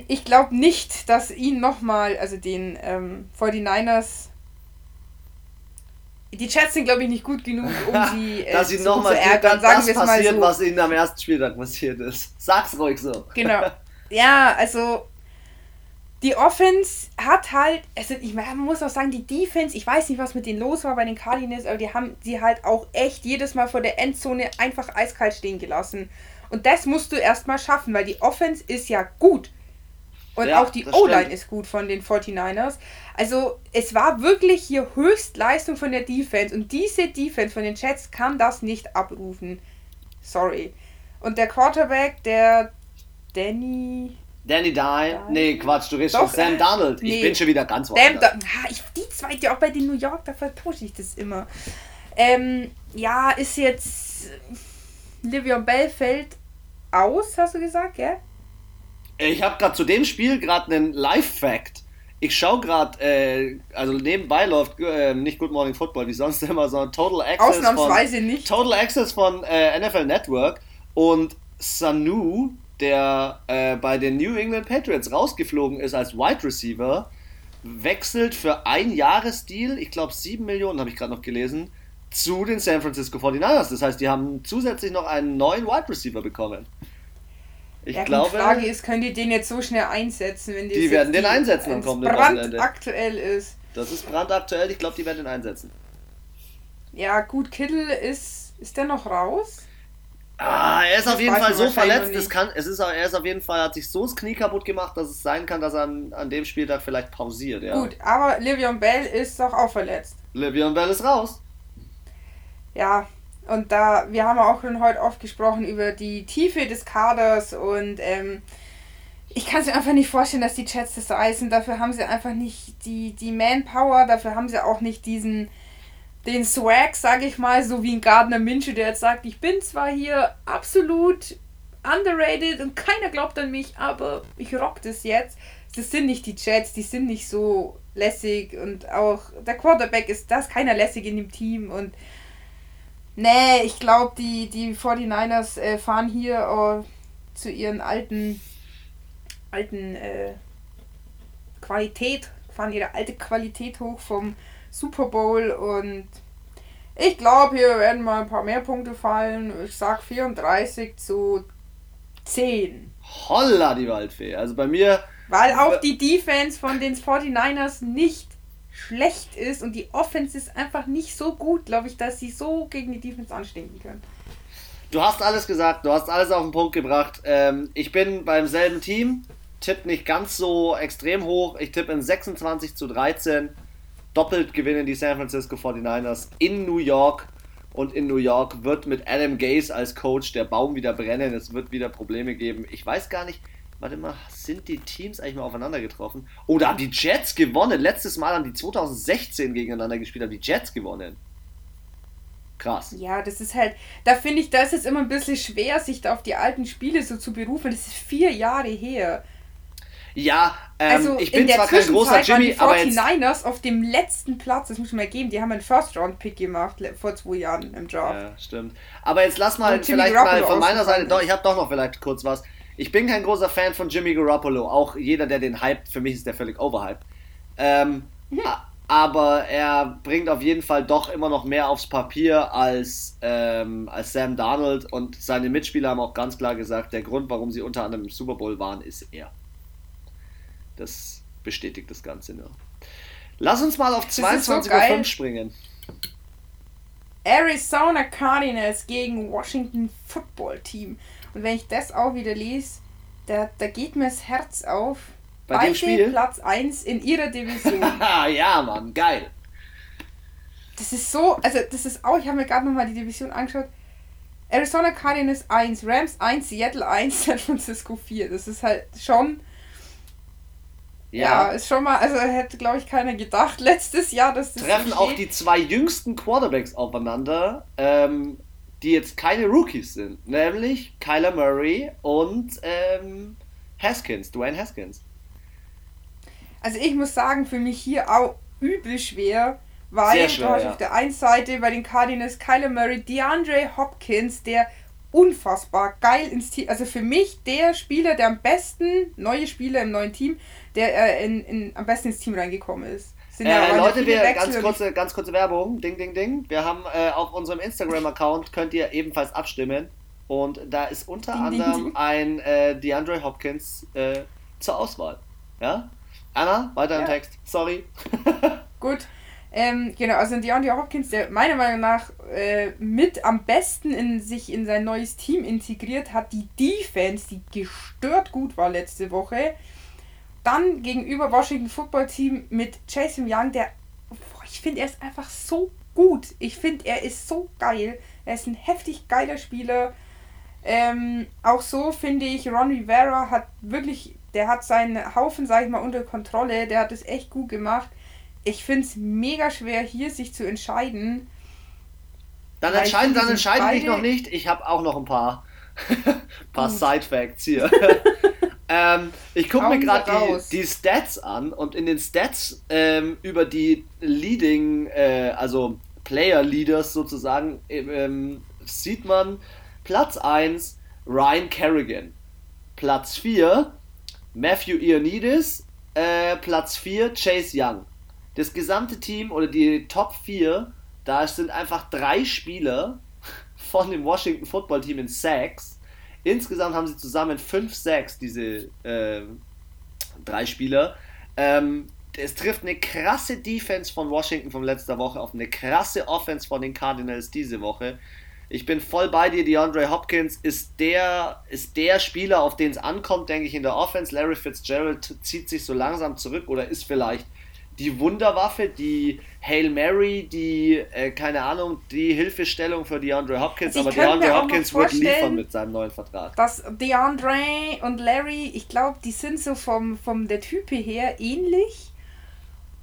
Ich glaube nicht, dass ihnen nochmal, also den 49ers, die Jets sind, glaube ich, nicht gut genug, um sie dass sie nochmal zu ärgern. Sagen wir es mal so. Das passiert, was ihnen am ersten Spieltag passiert ist. Sag's ruhig so. Genau. Ja, also die Offense hat halt, also man muss auch sagen, die Defense, ich weiß nicht, was mit denen los war bei den Cardinals, aber die haben sie halt auch echt jedes Mal vor der Endzone einfach eiskalt stehen gelassen. Und das musst du erstmal schaffen, weil die Offense ist ja gut. Und ja, auch die O-Line ist gut von den 49ers. Also es war wirklich hier Höchstleistung von der Defense. Und diese Defense von den Jets kann das nicht abrufen. Sorry. Und der Quarterback, der Danny Dye. Nee, Quatsch, du redest von Sam Darnold. Nee. Ich bin schon wieder ganz woanders. Die zweite, auch bei den New York, da vertusche ich das immer. Ja, ist jetzt... Le'Veon Bell fällt aus, hast du gesagt, gell? Ich habe gerade zu dem Spiel gerade einen Live-Fact. Ich schaue gerade, also nebenbei läuft nicht Good Morning Football, wie sonst immer, sondern Total Access. Ausnahmsweise von, nicht. Total Access von NFL Network, und Sanu, der bei den New England Patriots rausgeflogen ist als Wide Receiver, wechselt für ein Jahresdeal, ich glaube 7 Millionen habe ich gerade noch gelesen, zu den San Francisco 49ers. Das heißt, die haben zusätzlich noch einen neuen Wide Receiver bekommen. Ich glaube, die Frage ist, können die den jetzt so schnell einsetzen? Wenn die werden den einsetzen am kommenden Wochenende. Brandaktuell ist. Das ist brandaktuell, ich glaube, die werden den einsetzen. Ja, gut, Kittel ist der noch raus? Er ist auf jeden Fall so verletzt, hat sich so das Knie kaputt gemacht, dass es sein kann, dass er an dem Spieltag vielleicht pausiert, ja. Gut, aber Le'Veon Bell ist doch auch verletzt. Le'Veon Bell ist raus. Ja. Und wir haben auch schon heute oft gesprochen über die Tiefe des Kaders, und ich kann es mir einfach nicht vorstellen, dass die Jets das reißen. Dafür haben sie einfach nicht die Manpower, dafür haben sie auch nicht den Swag, sage ich mal, so wie ein Gardner Minshew, der jetzt sagt, ich bin zwar hier absolut underrated und keiner glaubt an mich, aber ich rock das jetzt. Das sind nicht die Jets, die sind nicht so lässig, und auch der Quarterback ist keiner lässig in dem Team, und nee, ich glaube, die 49ers fahren hier zu ihren ihre alte Qualität hoch vom Super Bowl, und ich glaube, hier werden mal ein paar mehr Punkte fallen. Ich sag 34-10. Holla, die Waldfee. Also bei mir... Weil auch die Defense von den 49ers nicht schlecht ist, und die Offense ist einfach nicht so gut, glaube ich, dass sie so gegen die Defense anstinken können. Du hast alles gesagt, du hast alles auf den Punkt gebracht. Ich bin beim selben Team, tipp nicht ganz so extrem hoch, ich tippe in 26-13, doppelt gewinnen die San Francisco 49ers in New York, und in New York wird mit Adam Gase als Coach der Baum wieder brennen, es wird wieder Probleme geben. Ich weiß gar nicht, warte mal, sind die Teams eigentlich mal aufeinander getroffen? Oh, da haben die Jets gewonnen. Letztes Mal haben die 2016 gegeneinander gespielt, haben die Jets gewonnen. Krass. Ja, das ist halt, da finde ich, da ist es immer ein bisschen schwer, sich da auf die alten Spiele so zu berufen. Das ist 4 Jahre her. Ja, also ich bin zwar kein großer Jimmy, aber jetzt... die 49ers auf dem letzten Platz, das muss ich mal geben, die haben einen First-Round-Pick gemacht vor 2 Jahren im Draft. Ja, stimmt. Aber jetzt lass mal vielleicht mal von meiner Seite, doch, ich habe doch noch vielleicht kurz was. Ich bin kein großer Fan von Jimmy Garoppolo, auch jeder, der den hypt, für mich ist der völlig overhyped. Aber er bringt auf jeden Fall doch immer noch mehr aufs Papier als Sam Darnold, und seine Mitspieler haben auch ganz klar gesagt, der Grund, warum sie unter anderem im Super Bowl waren, ist er. Das bestätigt das Ganze nur. Lass uns mal auf 22:05 springen. Arizona Cardinals gegen Washington Football Team. Und wenn ich das auch wieder lese, da geht mir das Herz auf. Bei dem Spiel? Platz 1 in ihrer Division. Ja, Mann, geil. Das ist so, also das ist auch, ich habe mir gerade nochmal die Division angeschaut. Arizona Cardinals 1, Rams 1, Seattle 1, San Francisco 4. Das ist halt schon... Ja, ist schon mal, also hätte, glaube ich, keiner gedacht letztes Jahr, dass das treffen so auch die zwei jüngsten Quarterbacks aufeinander, die jetzt keine Rookies sind, nämlich Kyler Murray und Dwayne Haskins. Also ich muss sagen, für mich hier auch übel schwer, weil schwer, du hast auf der einen Seite bei den Cardinals Kyler Murray, DeAndre Hopkins, der unfassbar geil ins Team, also für mich der Spieler, der am besten, neue Spieler im neuen Team, der am besten ins Team reingekommen ist. Leute, ganz kurze Werbung, ding, ding, ding. Wir haben auf unserem Instagram-Account, könnt ihr ebenfalls abstimmen und da ist unter anderem ein DeAndre Hopkins zur Auswahl. Ja? Anna, weiter im Text. Sorry. Gut. Genau, also DeAndre Hopkins, der meiner Meinung nach mit am besten sich in sein neues Team integriert hat, die Defense, die gestört gut war letzte Woche. Dann gegenüber Washington Football Team mit Jason Young, ich finde, er ist einfach so gut. Ich finde, er ist so geil. Er ist ein heftig geiler Spieler. Auch so finde ich, Ron Rivera hat wirklich, der hat seinen Haufen, sag ich mal, unter Kontrolle. Der hat es echt gut gemacht. Ich finde es mega schwer, hier sich zu entscheiden. Dann entscheide ich noch nicht. Ich habe auch noch ein paar Side-Facts hier. Ich gucke mir gerade die Stats an und in den Stats über die Leading, also Player Leaders sozusagen, sieht man Platz 1 Ryan Kerrigan, Platz 4 Matthew Ioannidis, Platz 4 Chase Young. Das gesamte Team oder die Top 4, da sind einfach 3 Spieler von dem Washington Football Team in Sacks. Insgesamt haben sie zusammen 5 Sacks, diese 3 Spieler. Es trifft eine krasse Defense von Washington von letzter Woche auf eine krasse Offense von den Cardinals diese Woche. Ich bin voll bei dir, DeAndre Hopkins ist der Spieler, auf den es ankommt, denke ich, in der Offense. Larry Fitzgerald zieht sich so langsam zurück oder ist vielleicht die Wunderwaffe, die Hail Mary, die, keine Ahnung, die Hilfestellung für DeAndre Hopkins, also aber DeAndre Hopkins wird liefern mit seinem neuen Vertrag. Dass DeAndre und Larry, ich glaube, die sind so vom der Type her ähnlich.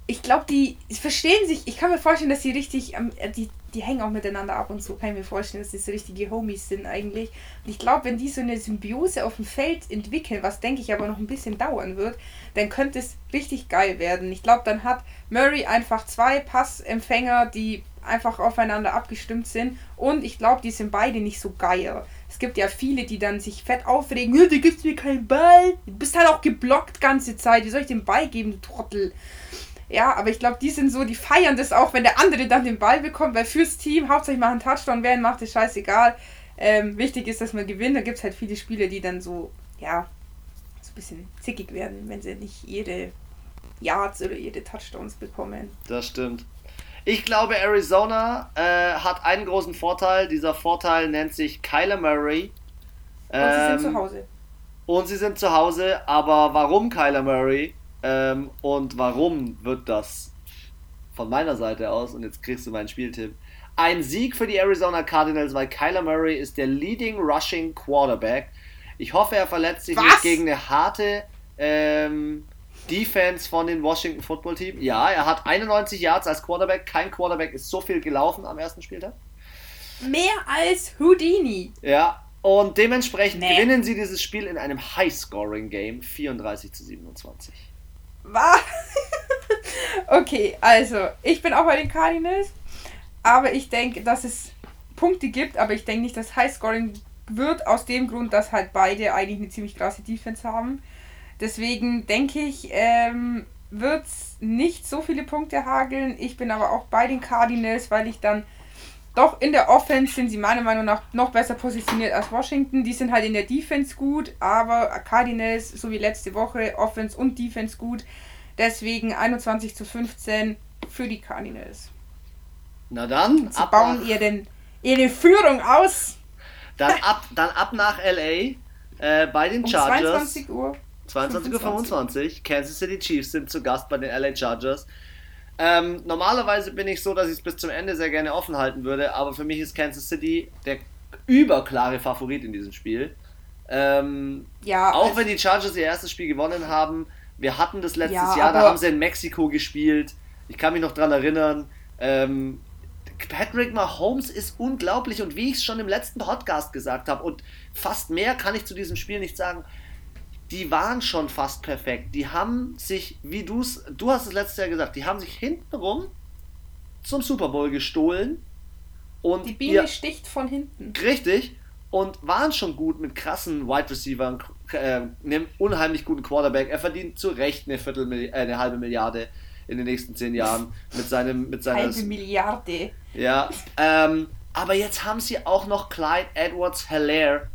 Ich glaube, die verstehen sich, ich kann mir vorstellen, dass die richtig, die hängen auch miteinander ab und so, kann ich mir vorstellen, dass die so richtige Homies sind eigentlich. Und ich glaube, wenn die so eine Symbiose auf dem Feld entwickeln, was denke ich aber noch ein bisschen dauern wird, dann könnte es richtig geil werden. Ich glaube, dann hat Murray einfach 2 Passempfänger, die einfach aufeinander abgestimmt sind und ich glaube, die sind beide nicht so geil. Es gibt ja viele, die dann sich fett aufregen, du gibst mir keinen Ball, du bist halt auch geblockt ganze Zeit, wie soll ich den Ball geben, du Trottel? Ja, aber ich glaube, die sind so, die feiern das auch, wenn der andere dann den Ball bekommt, weil fürs Team, hauptsächlich mal einen Touchdown werden, macht es scheißegal. Wichtig ist, dass man gewinnt. Da gibt es halt viele Spiele, die dann so, ja, so ein bisschen zickig werden, wenn sie nicht jede Yards oder jede Touchdowns bekommen. Das stimmt. Ich glaube, Arizona hat einen großen Vorteil. Dieser Vorteil nennt sich Kyler Murray. Und sie sind zu Hause. Aber warum Kyler Murray? Und warum wird das von meiner Seite aus, und jetzt kriegst du meinen Spieltipp, ein Sieg für die Arizona Cardinals, weil Kyler Murray ist der Leading Rushing Quarterback. Ich hoffe, er verletzt sich nicht gegen eine harte Defense von den Washington Football Team. Ja, er hat 91 Yards als Quarterback. Kein Quarterback ist so viel gelaufen am ersten Spieltag. Mehr als Houdini. Ja, und dementsprechend gewinnen sie dieses Spiel in einem High-Scoring-Game 34-27. Was? Okay, also, ich bin auch bei den Cardinals, aber ich denke, dass es Punkte gibt, aber ich denke nicht, dass Highscoring wird, aus dem Grund, dass halt beide eigentlich eine ziemlich krasse Defense haben. Deswegen denke ich, wird es nicht so viele Punkte hageln. Ich bin aber auch bei den Cardinals, weil ich dann doch in der Offense sind sie meiner Meinung nach noch besser positioniert als Washington. Die sind halt in der Defense gut, aber Cardinals, so wie letzte Woche, Offense und Defense gut. Deswegen 21-15 für die Cardinals. Na dann. Sie bauen ihre Führung aus. Dann ab nach LA bei den Chargers. 22:25 Kansas City Chiefs sind zu Gast bei den LA Chargers. Normalerweise bin ich so, dass ich es bis zum Ende sehr gerne offen halten würde, aber für mich ist Kansas City der überklare Favorit in diesem Spiel. Ja, auch wenn die Chargers ihr erstes Spiel gewonnen haben, wir hatten das letztes Jahr, da haben sie in Mexiko gespielt, ich kann mich noch dran erinnern. Patrick Mahomes ist unglaublich und wie ich es schon im letzten Podcast gesagt habe und fast mehr kann ich zu diesem Spiel nicht sagen, die waren schon fast perfekt. Die haben sich, wie du hast es letztes Jahr gesagt, die haben sich hintenrum zum Super Bowl gestohlen und die Biene sticht von hinten. Richtig. Und waren schon gut mit krassen Wide Receivern, einem unheimlich guten Quarterback. Er verdient zu Recht eine halbe Milliarde in den nächsten 10 Jahren mit seiner halbe Milliarde. Ja, aber jetzt haben sie auch noch Clyde Edwards-Helaire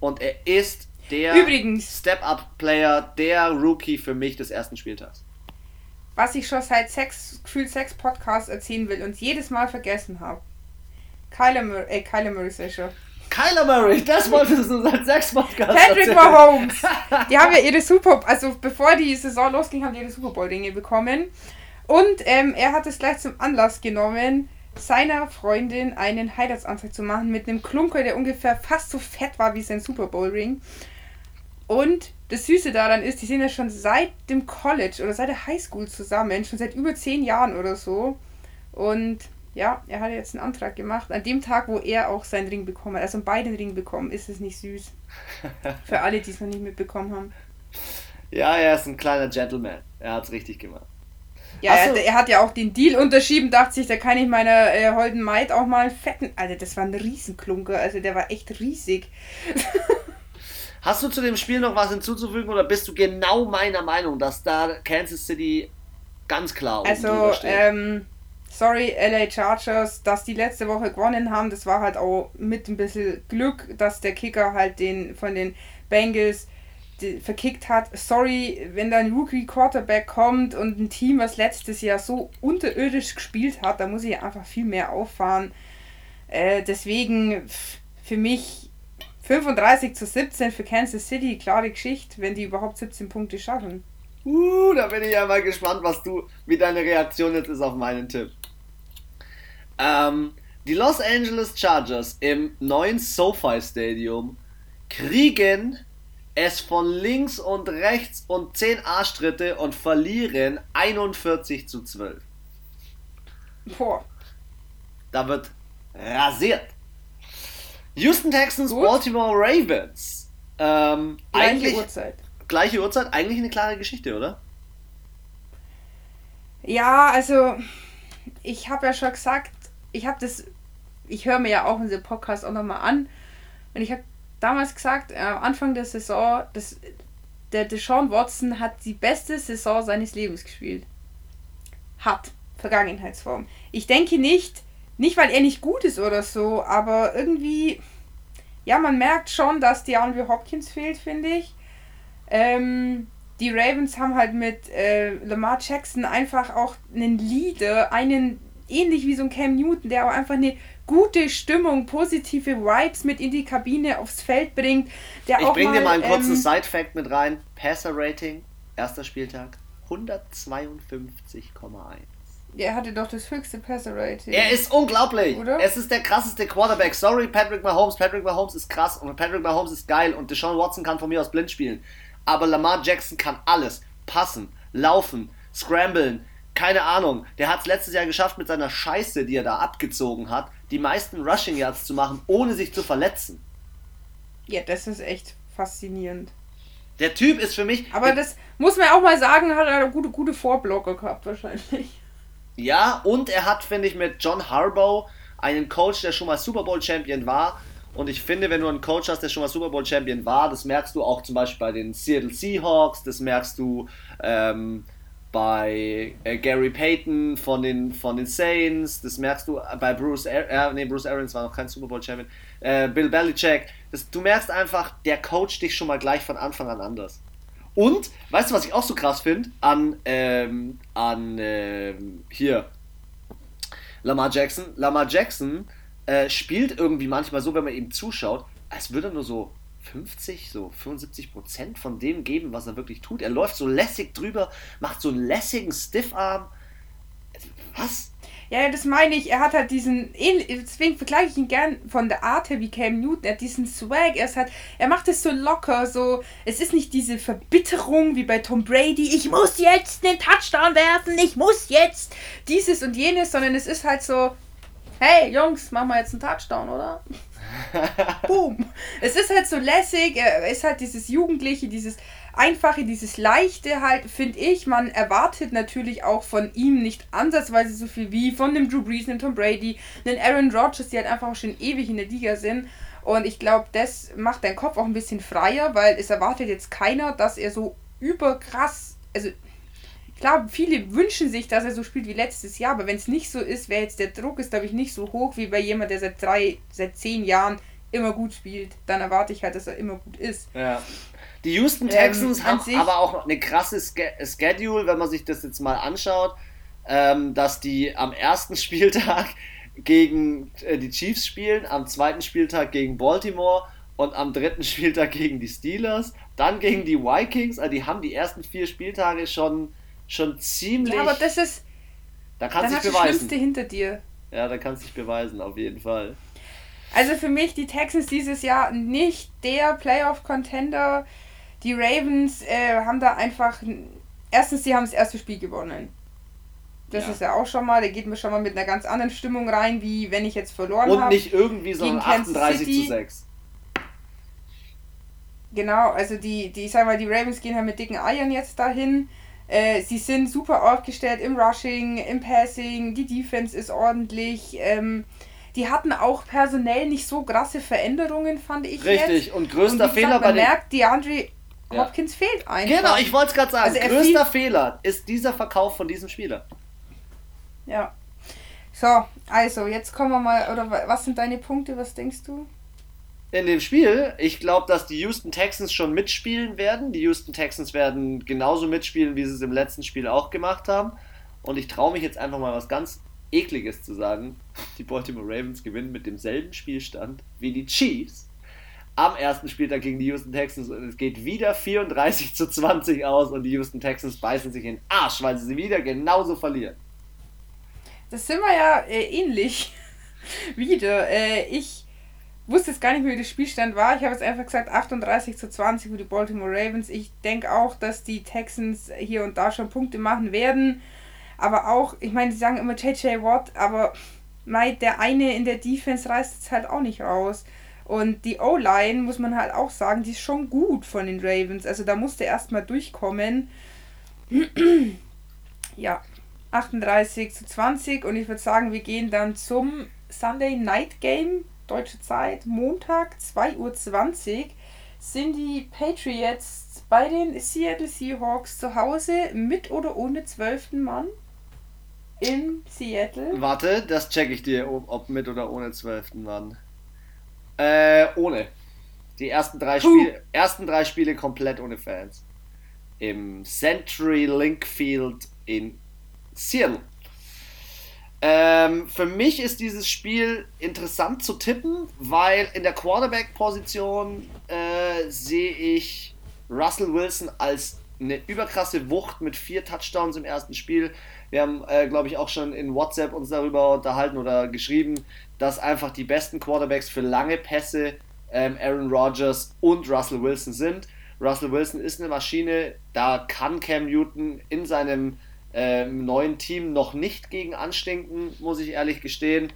und er ist der Step-Up-Player, der Rookie für mich des ersten Spieltags. Was ich schon seit sechs Podcasts erzählen will und jedes Mal vergessen habe. Kyler Murray ist ja schon. Kyler Murray, das wolltest du seit 6 Podcasts erzählen. Patrick Mahomes, die haben ja ihre bevor die Saison losging, haben die ihre Super Bowl-Ringe bekommen. Und er hat es gleich zum Anlass genommen, seiner Freundin einen Heiratsantrag zu machen mit einem Klunker, der ungefähr fast so fett war wie sein Super Bowl-Ring. Und das Süße daran ist, die sind ja schon seit dem College oder seit der Highschool zusammen, schon seit über 10 Jahren oder so. Und ja, er hat jetzt einen Antrag gemacht. An dem Tag, wo er auch seinen Ring bekommen hat, also beide Ring bekommen, ist es nicht süß. Für alle, die es noch nicht mitbekommen haben. Ja, er ist ein kleiner Gentleman. Er hat es richtig gemacht. Ja, er hat ja auch den Deal unterschrieben, dachte sich, da kann ich meiner holden Maid auch mal einen fetten... Alter, das war ein Riesenklunker, also der war echt riesig. Hast du zu dem Spiel noch was hinzuzufügen oder bist du genau meiner Meinung, dass da Kansas City ganz klar oben drüber steht? Sorry, LA Chargers, dass die letzte Woche gewonnen haben, das war halt auch mit ein bisschen Glück, dass der Kicker halt den von den Bengals verkickt hat. Sorry, wenn da ein Rookie-Quarterback kommt und ein Team, was letztes Jahr so unterirdisch gespielt hat, da muss ich einfach viel mehr auffahren. Deswegen für mich 35-17 für Kansas City, klare Geschichte, wenn die überhaupt 17 Punkte schaffen. Da bin ich ja mal gespannt, wie deine Reaktion jetzt ist auf meinen Tipp. Die Los Angeles Chargers im neuen SoFi Stadium kriegen es von links und rechts und 10 Arschtritte und verlieren 41-12. Boah. Da wird rasiert. Houston Texans, Baltimore Ravens. Gleiche Uhrzeit, eigentlich eine klare Geschichte, oder? Ja, also ich habe ja schon gesagt, ich höre mir ja auch unseren Podcast auch nochmal an und ich habe damals gesagt, am Anfang der Saison, der Deshaun Watson hat die beste Saison seines Lebens gespielt. Vergangenheitsform. Ich denke nicht weil er nicht gut ist oder so, aber irgendwie, ja, man merkt schon, dass DeAndre Hopkins fehlt, finde ich. Die Ravens haben halt mit Lamar Jackson einfach auch einen Leader, einen ähnlich wie so ein Cam Newton, der aber einfach eine gute Stimmung, positive Vibes mit in die Kabine aufs Feld bringt. Ich bringe dir mal einen kurzen Side-Fact mit rein. Passer-Rating, erster Spieltag, 152,1. Er hatte doch das höchste Passer-Rating. Er ist unglaublich, oder? Es ist der krasseste Quarterback. Sorry, Patrick Mahomes. Patrick Mahomes ist krass und Patrick Mahomes ist geil und Deshaun Watson kann von mir aus blind spielen. Aber Lamar Jackson kann alles. Passen, laufen, scramblen, keine Ahnung. Der hat es letztes Jahr geschafft, mit seiner Scheiße, die er da abgezogen hat, die meisten Rushing Yards zu machen, ohne sich zu verletzen. Ja, das ist echt faszinierend. Der Typ ist für mich... Aber das muss man auch mal sagen, hat er gute Vorblocker gehabt wahrscheinlich. Ja, und er hat, finde ich, mit John Harbaugh einen Coach, der schon mal Super Bowl Champion war. Und ich finde, wenn du einen Coach hast, der schon mal Super Bowl Champion war, das merkst du auch zum Beispiel bei den Seattle Seahawks, das merkst du bei Gary Payton von den Saints, das merkst du bei Bruce Arians war noch kein Super Bowl Champion, Bill Belichick. Du merkst einfach, der coacht dich schon mal gleich von Anfang an anders. Und, weißt du, was ich auch so krass finde? Lamar Jackson. Lamar Jackson spielt irgendwie manchmal so, wenn man ihm zuschaut, als würde er nur so 75% von dem geben, was er wirklich tut. Er läuft so lässig drüber, macht so einen lässigen Stiffarm. Was? Ja, das meine ich. Er hat halt diesen, deswegen vergleiche ich ihn gern von der Art her wie Cam Newton. Er hat diesen Swag, er macht es so locker, so. Es ist nicht diese Verbitterung wie bei Tom Brady. Ich muss jetzt den Touchdown werfen, ich muss jetzt dieses und jenes, sondern es ist halt so, hey Jungs, machen wir jetzt einen Touchdown, oder? Boom. Es ist halt so lässig, er ist halt dieses Jugendliche, dieses Einfache, dieses Leichte halt, finde ich. Man erwartet natürlich auch von ihm nicht ansatzweise so viel wie von dem Drew Brees, dem Tom Brady, den Aaron Rodgers, die halt einfach auch schon ewig in der Liga sind. Und ich glaube, das macht deinen Kopf auch ein bisschen freier, weil es erwartet jetzt keiner, dass er so überkrass, also klar, viele wünschen sich, dass er so spielt wie letztes Jahr, aber wenn es nicht so ist, wäre jetzt der Druck ist, glaube ich, nicht so hoch wie bei jemand, der seit 10 Jahren immer gut spielt. Dann erwarte ich halt, dass er immer gut ist. Ja. Die Houston Texans haben aber auch eine krasse Schedule, wenn man sich das jetzt mal anschaut, dass die am ersten Spieltag gegen die Chiefs spielen, am zweiten Spieltag gegen Baltimore und am dritten Spieltag gegen die Steelers, dann gegen die Vikings. Also die haben die ersten 4 Spieltage schon ziemlich... Ja, aber das ist... Da kannst du dich beweisen. Das Schlimmste hinter dir. Ja, da kannst du dich beweisen, auf jeden Fall. Also für mich, die Texans dieses Jahr nicht der Playoff-Contender. Die Ravens haben da einfach... Erstens, die haben das erste Spiel gewonnen. Das ist ja auch schon mal, da geht man schon mal mit einer ganz anderen Stimmung rein, wie wenn ich jetzt verloren habe. Und nicht irgendwie, sondern 38-6. Genau, also ich sag mal, die Ravens gehen halt mit dicken Eiern jetzt dahin. Sie sind super aufgestellt im Rushing, im Passing, die Defense ist ordentlich. Die hatten auch personell nicht so krasse Veränderungen, fand ich. Richtig, und größter Fehler bei den... Man merkt, DeAndre Hopkins fehlt einfach. Genau, ich wollte es gerade sagen. Also größter Fehler ist dieser Verkauf von diesem Spieler. Ja. So, also, jetzt kommen wir mal... Oder was sind deine Punkte, was denkst du? In dem Spiel, ich glaube, dass die Houston Texans schon mitspielen werden. Die Houston Texans werden genauso mitspielen, wie sie es im letzten Spiel auch gemacht haben. Und ich traue mich jetzt einfach mal was ganz Ekliges zu sagen. Die Baltimore Ravens gewinnen mit demselben Spielstand wie die Chiefs am ersten Spieltag gegen die Houston Texans. Und es geht wieder 34-20 aus und die Houston Texans beißen sich in den Arsch, weil sie wieder genauso verlieren. Das sind wir ja ähnlich wieder. Ich wusste jetzt gar nicht mehr, wie der Spielstand war. Ich habe jetzt einfach gesagt 38-20 für die Baltimore Ravens. Ich denke auch, dass die Texans hier und da schon Punkte machen werden. Aber auch, ich meine, sie sagen immer J.J. Watt, aber der eine in der Defense reißt jetzt halt auch nicht raus. Und die O-Line, muss man halt auch sagen, die ist schon gut von den Ravens. Also da musste erstmal durchkommen. Ja, 38-20 und ich würde sagen, wir gehen dann zum Sunday Night Game. Deutsche Zeit, Montag, 2:20 Uhr, sind die Patriots bei den Seattle Seahawks zu Hause mit oder ohne 12. Mann in Seattle. Warte, das checke ich dir, ob mit oder ohne 12. Mann. Ohne. Die ersten drei Spiele komplett ohne Fans. Im CenturyLink Field in Seattle. Für mich ist dieses Spiel interessant zu tippen, weil in der Quarterback-Position sehe ich Russell Wilson als eine überkrasse Wucht mit 4 Touchdowns im ersten Spiel. Wir haben, glaube ich, auch schon in WhatsApp uns darüber unterhalten oder geschrieben, dass einfach die besten Quarterbacks für lange Pässe Aaron Rodgers und Russell Wilson sind. Russell Wilson ist eine Maschine, da kann Cam Newton in seinem neuen Team noch nicht gegen anstinken, muss ich ehrlich gestehen.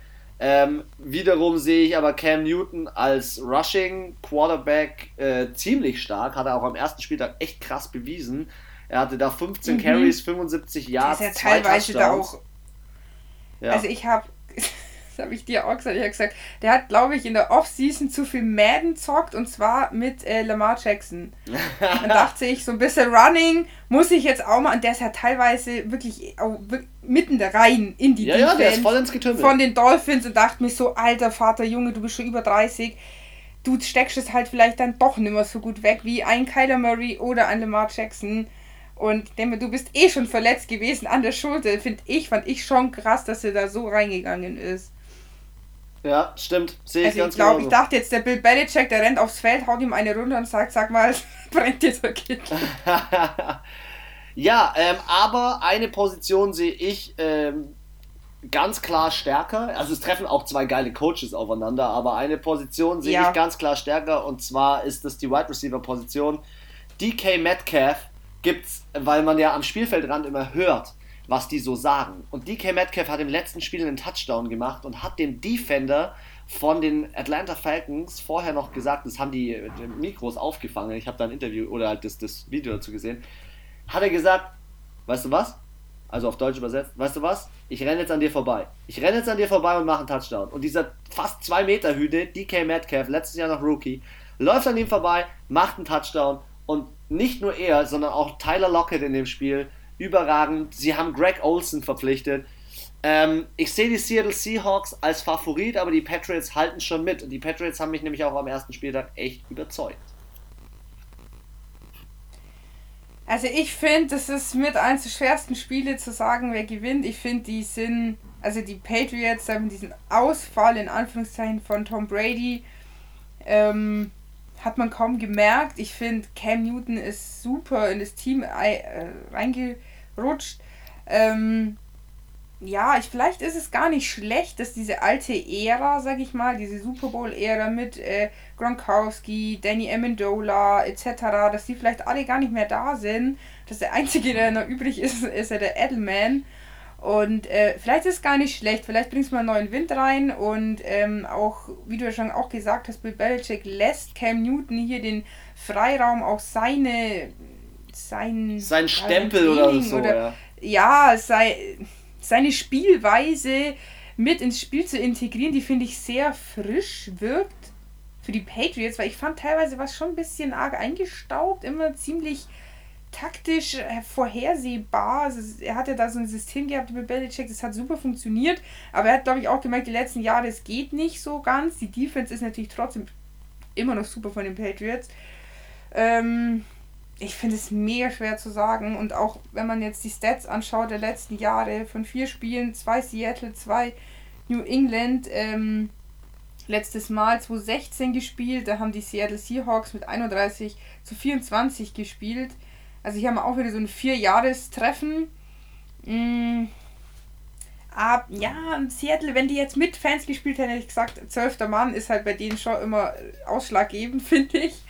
Wiederum sehe ich aber Cam Newton als Rushing Quarterback ziemlich stark, hat er auch am ersten Spieltag echt krass bewiesen. Er hatte da 15 Carries, 75 Yards, 2 Touchdowns. Da auch, ja. Also das habe ich dir auch gesagt, der hat, glaube ich, in der Offseason zu viel Madden zockt und zwar mit Lamar Jackson. Dann dachte ich, so ein bisschen Running muss ich jetzt auch mal, und der ist ja teilweise wirklich auch mitten da rein in die Defense, der ist voll ins Getümmel von den Dolphins und dachte mir so, alter Vater, Junge, du bist schon über 30, du steckst es halt vielleicht dann doch nicht mehr so gut weg wie ein Kyler Murray oder ein Lamar Jackson. Und du bist eh schon verletzt gewesen an der Schulter, fand ich schon krass, dass er da so reingegangen ist. Ja, stimmt. Sehe ich also ganz genau. Ich dachte jetzt, der Bill Belichick, der rennt aufs Feld, haut ihm eine runter und sagt, sag mal, brennt dir der Kittel. Ja, aber eine Position sehe ich ganz klar stärker. Also es treffen auch zwei geile Coaches aufeinander, aber eine Position sehe ich ganz klar stärker, und zwar ist das die Wide Receiver Position. DK Metcalf gibt's, weil man ja am Spielfeldrand immer hört, was die so sagen. Und DK Metcalf hat im letzten Spiel einen Touchdown gemacht und hat dem Defender von den Atlanta Falcons vorher noch gesagt, das haben die mit den Mikros aufgefangen, ich habe da ein Interview oder halt das Video dazu gesehen, hat er gesagt, weißt du was? Also auf Deutsch übersetzt, weißt du was? Ich renne jetzt an dir vorbei. Ich renne jetzt an dir vorbei und mache einen Touchdown. Und dieser fast 2-Meter-Hüde, DK Metcalf, letztes Jahr noch Rookie, läuft an ihm vorbei, macht einen Touchdown, und nicht nur er, sondern auch Tyler Lockett in dem Spiel, überragend. Sie haben Greg Olsen verpflichtet. Ich sehe die Seattle Seahawks als Favorit, aber die Patriots halten schon mit. Und die Patriots haben mich nämlich auch am ersten Spieltag echt überzeugt. Also ich finde, das ist mit eins der schwersten Spiele zu sagen, wer gewinnt. Ich finde, die Patriots haben diesen Ausfall in Anführungszeichen von Tom Brady hat man kaum gemerkt. Ich finde, Cam Newton ist super in das Team reingerutscht. Vielleicht ist es gar nicht schlecht, dass diese alte Ära, sag ich mal, diese Super Bowl-Ära mit Gronkowski, Danny Amendola etc., dass die vielleicht alle gar nicht mehr da sind. Dass der Einzige, der noch übrig ist, ist ja der Edelman. Und vielleicht ist es gar nicht schlecht, vielleicht bringst du mal einen neuen Wind rein, und auch, wie du ja schon auch gesagt hast, Bill Belichick lässt Cam Newton hier den Freiraum, auch sein Stempel oder so. Seine Spielweise mit ins Spiel zu integrieren, die finde ich sehr frisch wirkt für die Patriots, weil ich fand teilweise was schon ein bisschen arg eingestaubt, immer ziemlich taktisch vorhersehbar. Also er hatte da so ein System gehabt mit Belichick, das hat super funktioniert, aber er hat, glaube ich, auch gemerkt, die letzten Jahre, es geht nicht so ganz. Die Defense ist natürlich trotzdem immer noch super von den Patriots. Ich finde es mega schwer zu sagen, und auch wenn man jetzt die Stats anschaut der letzten Jahre, von 4 Spielen, 2 Seattle, 2 New England, letztes Mal 2016 gespielt, da haben die Seattle Seahawks mit 31-24 gespielt, also hier haben wir auch wieder so ein 4-Jahres-Treffen, Seattle, wenn die jetzt mit Fans gespielt hätten, hätte ich gesagt, 12. Mann ist halt bei denen schon immer ausschlaggebend, finde ich.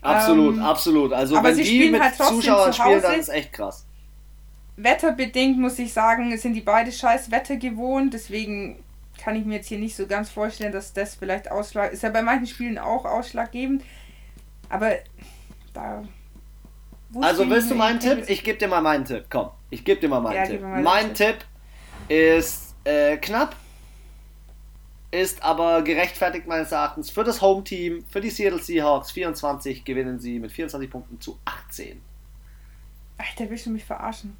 Absolut, absolut. Also aber wenn die mit halt Zuschauern zu spielen, dann ist echt krass. Wetterbedingt, muss ich sagen, sind die beide scheiß Wetter gewohnt, deswegen kann ich mir jetzt hier nicht so ganz vorstellen, dass das vielleicht ausschlaggebend ist. Ja, bei manchen Spielen auch ausschlaggebend, aber da... Also willst du meinen Tipp? Ich gebe dir mal meinen Tipp, komm. Ich gebe dir mal meinen Tipp. Mein Tipp ist knapp, ist aber gerechtfertigt meines Erachtens für das Home-Team, für die Seattle Seahawks. 24 gewinnen sie mit 24 Punkten zu 18. Alter, willst du mich verarschen?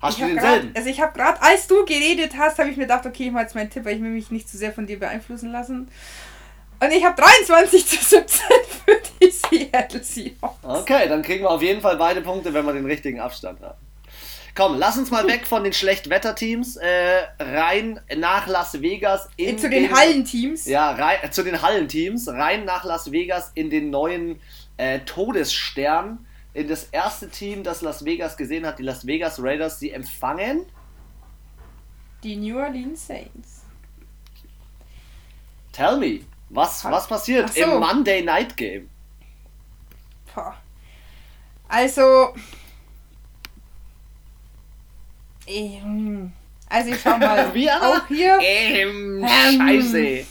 Hast du denselben? Also ich habe gerade, als du geredet hast, habe ich mir gedacht, okay, ich mache jetzt meinen Tipp, weil ich will mich nicht zu sehr von dir beeinflussen lassen. Und ich habe 23-17 für die Seattle Seahawks. Okay, dann kriegen wir auf jeden Fall beide Punkte, wenn wir den richtigen Abstand haben. Komm, lass uns mal weg von den Schlechtwetterteams, rein nach Las Vegas. Zu den Hallenteams. Ja, rein, zu den Hallenteams, rein nach Las Vegas in den neuen Todesstern. In das erste Team, das Las Vegas gesehen hat, die Las Vegas Raiders. Sie empfangen die New Orleans Saints. Tell me, was passiert im Monday Night Game? Also ich schau mal, auch hier Scheiße.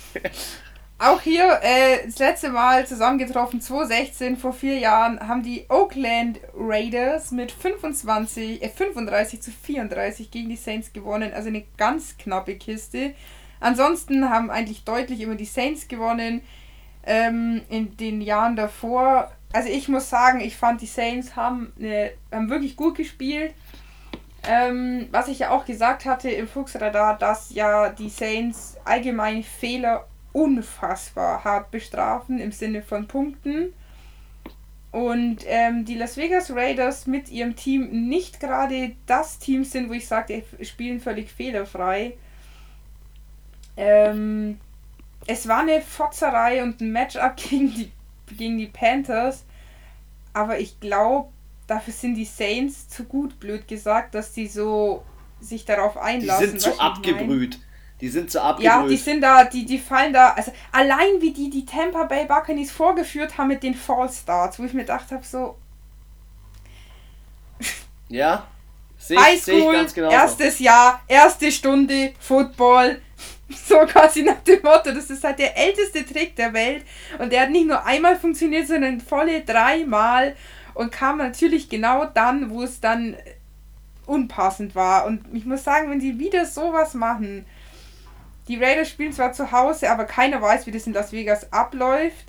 Auch hier das letzte Mal zusammengetroffen 2016, vor 4 Jahren, haben die Oakland Raiders mit 35-34 gegen die Saints gewonnen, also eine ganz knappe Kiste. Ansonsten haben eigentlich deutlich immer die Saints gewonnen in den Jahren davor. Also ich muss sagen, ich fand, die Saints haben wirklich gut gespielt. Was ich ja auch gesagt hatte im Fuchsradar, dass ja die Saints allgemein Fehler unfassbar hart bestrafen im Sinne von Punkten, und die Las Vegas Raiders mit ihrem Team nicht gerade das Team sind, wo ich sage, die spielen völlig fehlerfrei. Es war eine Fotzerei und ein Matchup gegen die Panthers, aber ich glaube, dafür sind die Saints zu gut, blöd gesagt, dass die so sich darauf einlassen. Die sind so abgebrüht. Ja, die sind da, die fallen da, also allein wie die Tampa Bay Buccaneers vorgeführt haben mit den Fallstarts, wo ich mir gedacht habe, so... Ja, sehe ich ganz genau. Erstes Jahr, erste Stunde, Football, so quasi nach dem Motto, das ist halt der älteste Trick der Welt und der hat nicht nur einmal funktioniert, sondern volle 3 Mal und kam natürlich genau dann, wo es dann unpassend war und ich muss sagen, wenn sie wieder sowas machen... Die Raiders spielen zwar zu Hause, aber keiner weiß, wie das in Las Vegas abläuft.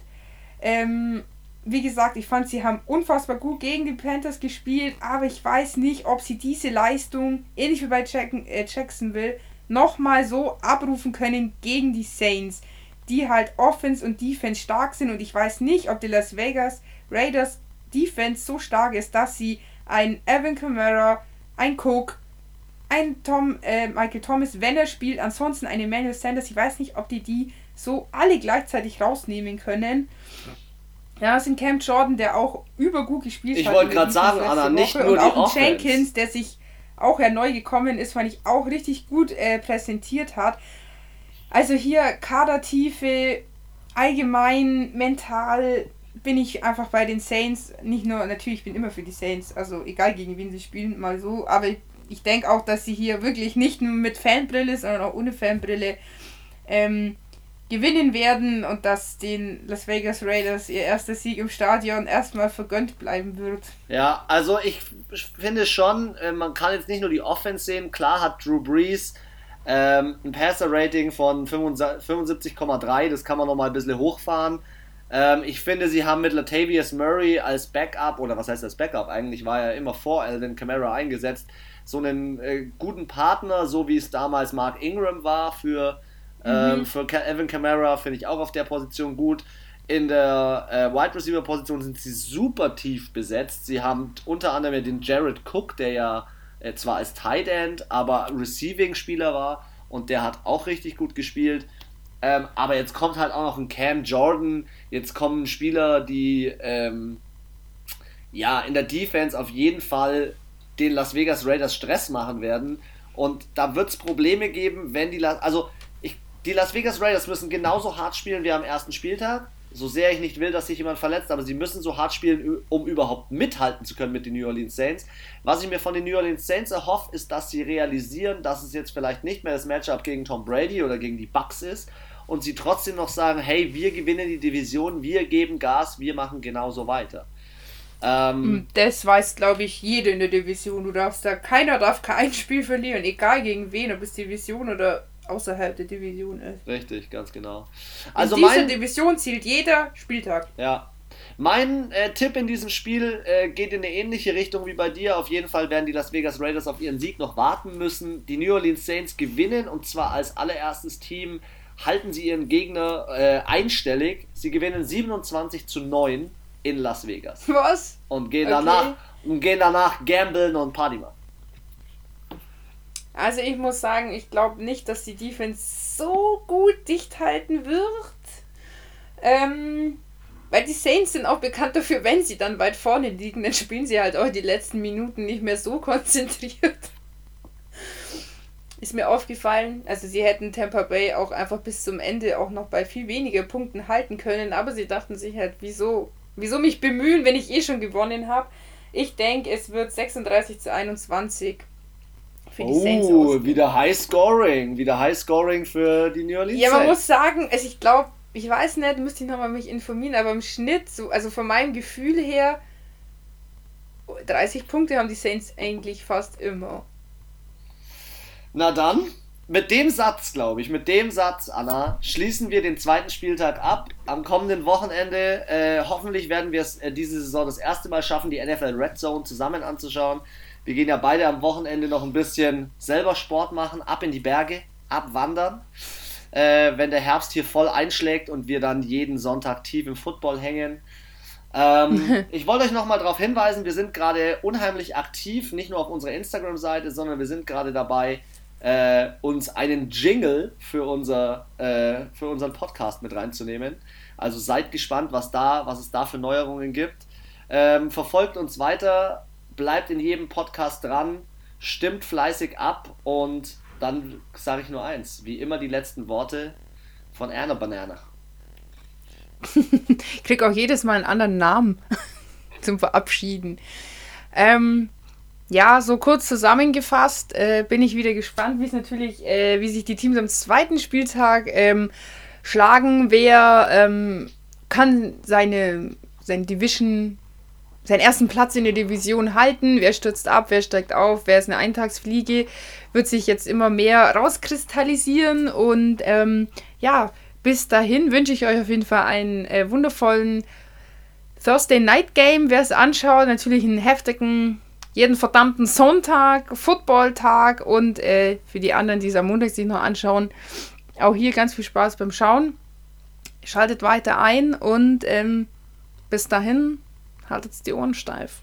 Wie gesagt, ich fand, sie haben unfassbar gut gegen die Panthers gespielt, aber ich weiß nicht, ob sie diese Leistung, ähnlich wie bei Jacksonville, nochmal so abrufen können gegen die Saints, die halt Offense und Defense stark sind und ich weiß nicht, ob die Las Vegas Raiders Defense so stark ist, dass sie ein Alvin Kamara, ein Cook, Michael Thomas, wenn er spielt, ansonsten ein Emmanuel Sanders. Ich weiß nicht, ob die so alle gleichzeitig rausnehmen können. Ja, es sind Cam Jordan, der auch übergut gespielt hat. Ich wollte gerade sagen, Anna, nicht nur die Offense. Und auch Jenkins, der sich auch ja neu gekommen ist, fand ich auch richtig gut präsentiert hat. Also hier Kadertiefe, allgemein, mental bin ich einfach bei den Saints. Nicht nur, natürlich, ich bin immer für die Saints, also egal gegen wen sie spielen, mal so, aber ich denke auch, dass sie hier wirklich nicht nur mit Fanbrille, sondern auch ohne Fanbrille gewinnen werden und dass den Las Vegas Raiders ihr erster Sieg im Stadion erstmal vergönnt bleiben wird. Ja, also ich finde schon, man kann jetzt nicht nur die Offense sehen. Klar hat Drew Brees ein Passer-Rating von 75,3, das kann man nochmal ein bisschen hochfahren. Ich finde, sie haben mit Latavius Murray als Backup, oder was heißt das Backup? Eigentlich war er immer vor Alvin Kamara eingesetzt, so einen guten Partner, so wie es damals Mark Ingram war für Alvin Kamara, finde ich auch auf der Position gut. In der Wide Receiver Position sind sie super tief besetzt. Sie haben unter anderem den Jared Cook, der ja zwar als Tight End, aber Receiving Spieler war und der hat auch richtig gut gespielt. Aber jetzt kommt halt auch noch ein Cam Jordan, jetzt kommen Spieler, die in der Defense auf jeden Fall den Las Vegas Raiders Stress machen werden und da wird es Probleme geben, wenn die Las Vegas Raiders müssen genauso hart spielen wie am ersten Spieltag, so sehr ich nicht will, dass sich jemand verletzt, aber sie müssen so hart spielen, um überhaupt mithalten zu können mit den New Orleans Saints. Was ich mir von den New Orleans Saints erhoffe, ist, dass sie realisieren, dass es jetzt vielleicht nicht mehr das Matchup gegen Tom Brady oder gegen die Bucks ist und sie trotzdem noch sagen, hey, wir gewinnen die Division, wir geben Gas, wir machen genauso weiter. Das weiß, glaube ich, jeder in der Division. Keiner darf kein Spiel verlieren, egal gegen wen, ob es Division oder außerhalb der Division ist. Richtig, ganz genau. Also in dieser Division zählt jeder Spieltag. Ja. Mein Tipp in diesem Spiel geht in eine ähnliche Richtung wie bei dir. Auf jeden Fall werden die Las Vegas Raiders auf ihren Sieg noch warten müssen. Die New Orleans Saints gewinnen und zwar als allererstes Team halten sie ihren Gegner einstellig. Sie gewinnen 27-9. In Las Vegas. Was? Und gehen danach gambeln und Party machen. Also ich muss sagen, ich glaube nicht, dass die Defense so gut dicht halten wird. Weil die Saints sind auch bekannt dafür, wenn sie dann weit vorne liegen, dann spielen sie halt auch die letzten Minuten nicht mehr so konzentriert. Ist mir aufgefallen, also sie hätten Tampa Bay auch einfach bis zum Ende auch noch bei viel weniger Punkten halten können, aber sie dachten sich halt, wieso mich bemühen, wenn ich schon gewonnen habe? Ich denke, es wird 36-21 für die Saints ausgehen. Oh, wieder High Scoring für die New Orleans. Ja, man muss sagen, also ich glaube, ich weiß nicht, müsste ich nochmal mich informieren, aber im Schnitt, so, also von meinem Gefühl her, 30 Punkte haben die Saints eigentlich fast immer. Na dann, mit dem Satz, Anna, schließen wir den zweiten Spieltag ab. Am kommenden Wochenende, hoffentlich werden wir es diese Saison das erste Mal schaffen, die NFL Red Zone zusammen anzuschauen. Wir gehen ja beide am Wochenende noch ein bisschen selber Sport machen, ab in die Berge, abwandern. Wenn der Herbst hier voll einschlägt und wir dann jeden Sonntag tief im Football hängen. Ich wollte euch nochmal darauf hinweisen, wir sind gerade unheimlich aktiv, nicht nur auf unserer Instagram-Seite, sondern wir sind gerade dabei, uns einen Jingle für unseren Podcast mit reinzunehmen. Also seid gespannt, was es da für Neuerungen gibt. Verfolgt uns weiter, bleibt in jedem Podcast dran, Stimmt fleißig ab und dann sage ich nur eins, wie immer die letzten Worte von Erna Banana. Ich krieg auch jedes Mal einen anderen Namen zum Verabschieden. Ja, so kurz zusammengefasst bin ich wieder gespannt, wie es natürlich, wie sich die Teams am zweiten Spieltag schlagen. Wer kann seine Division, seinen ersten Platz in der Division halten? Wer stürzt ab? Wer steigt auf? Wer ist eine Eintagsfliege? Wird sich jetzt immer mehr rauskristallisieren. Und ja, bis dahin wünsche ich euch auf jeden Fall einen wundervollen Thursday Night Game. Wer es anschaut, natürlich einen heftigen, jeden verdammten Sonntag, Football-Tag. Und für die anderen, die es am Montag sich noch anschauen, auch hier ganz viel Spaß beim Schauen. Schaltet weiter ein und bis dahin haltet die Ohren steif.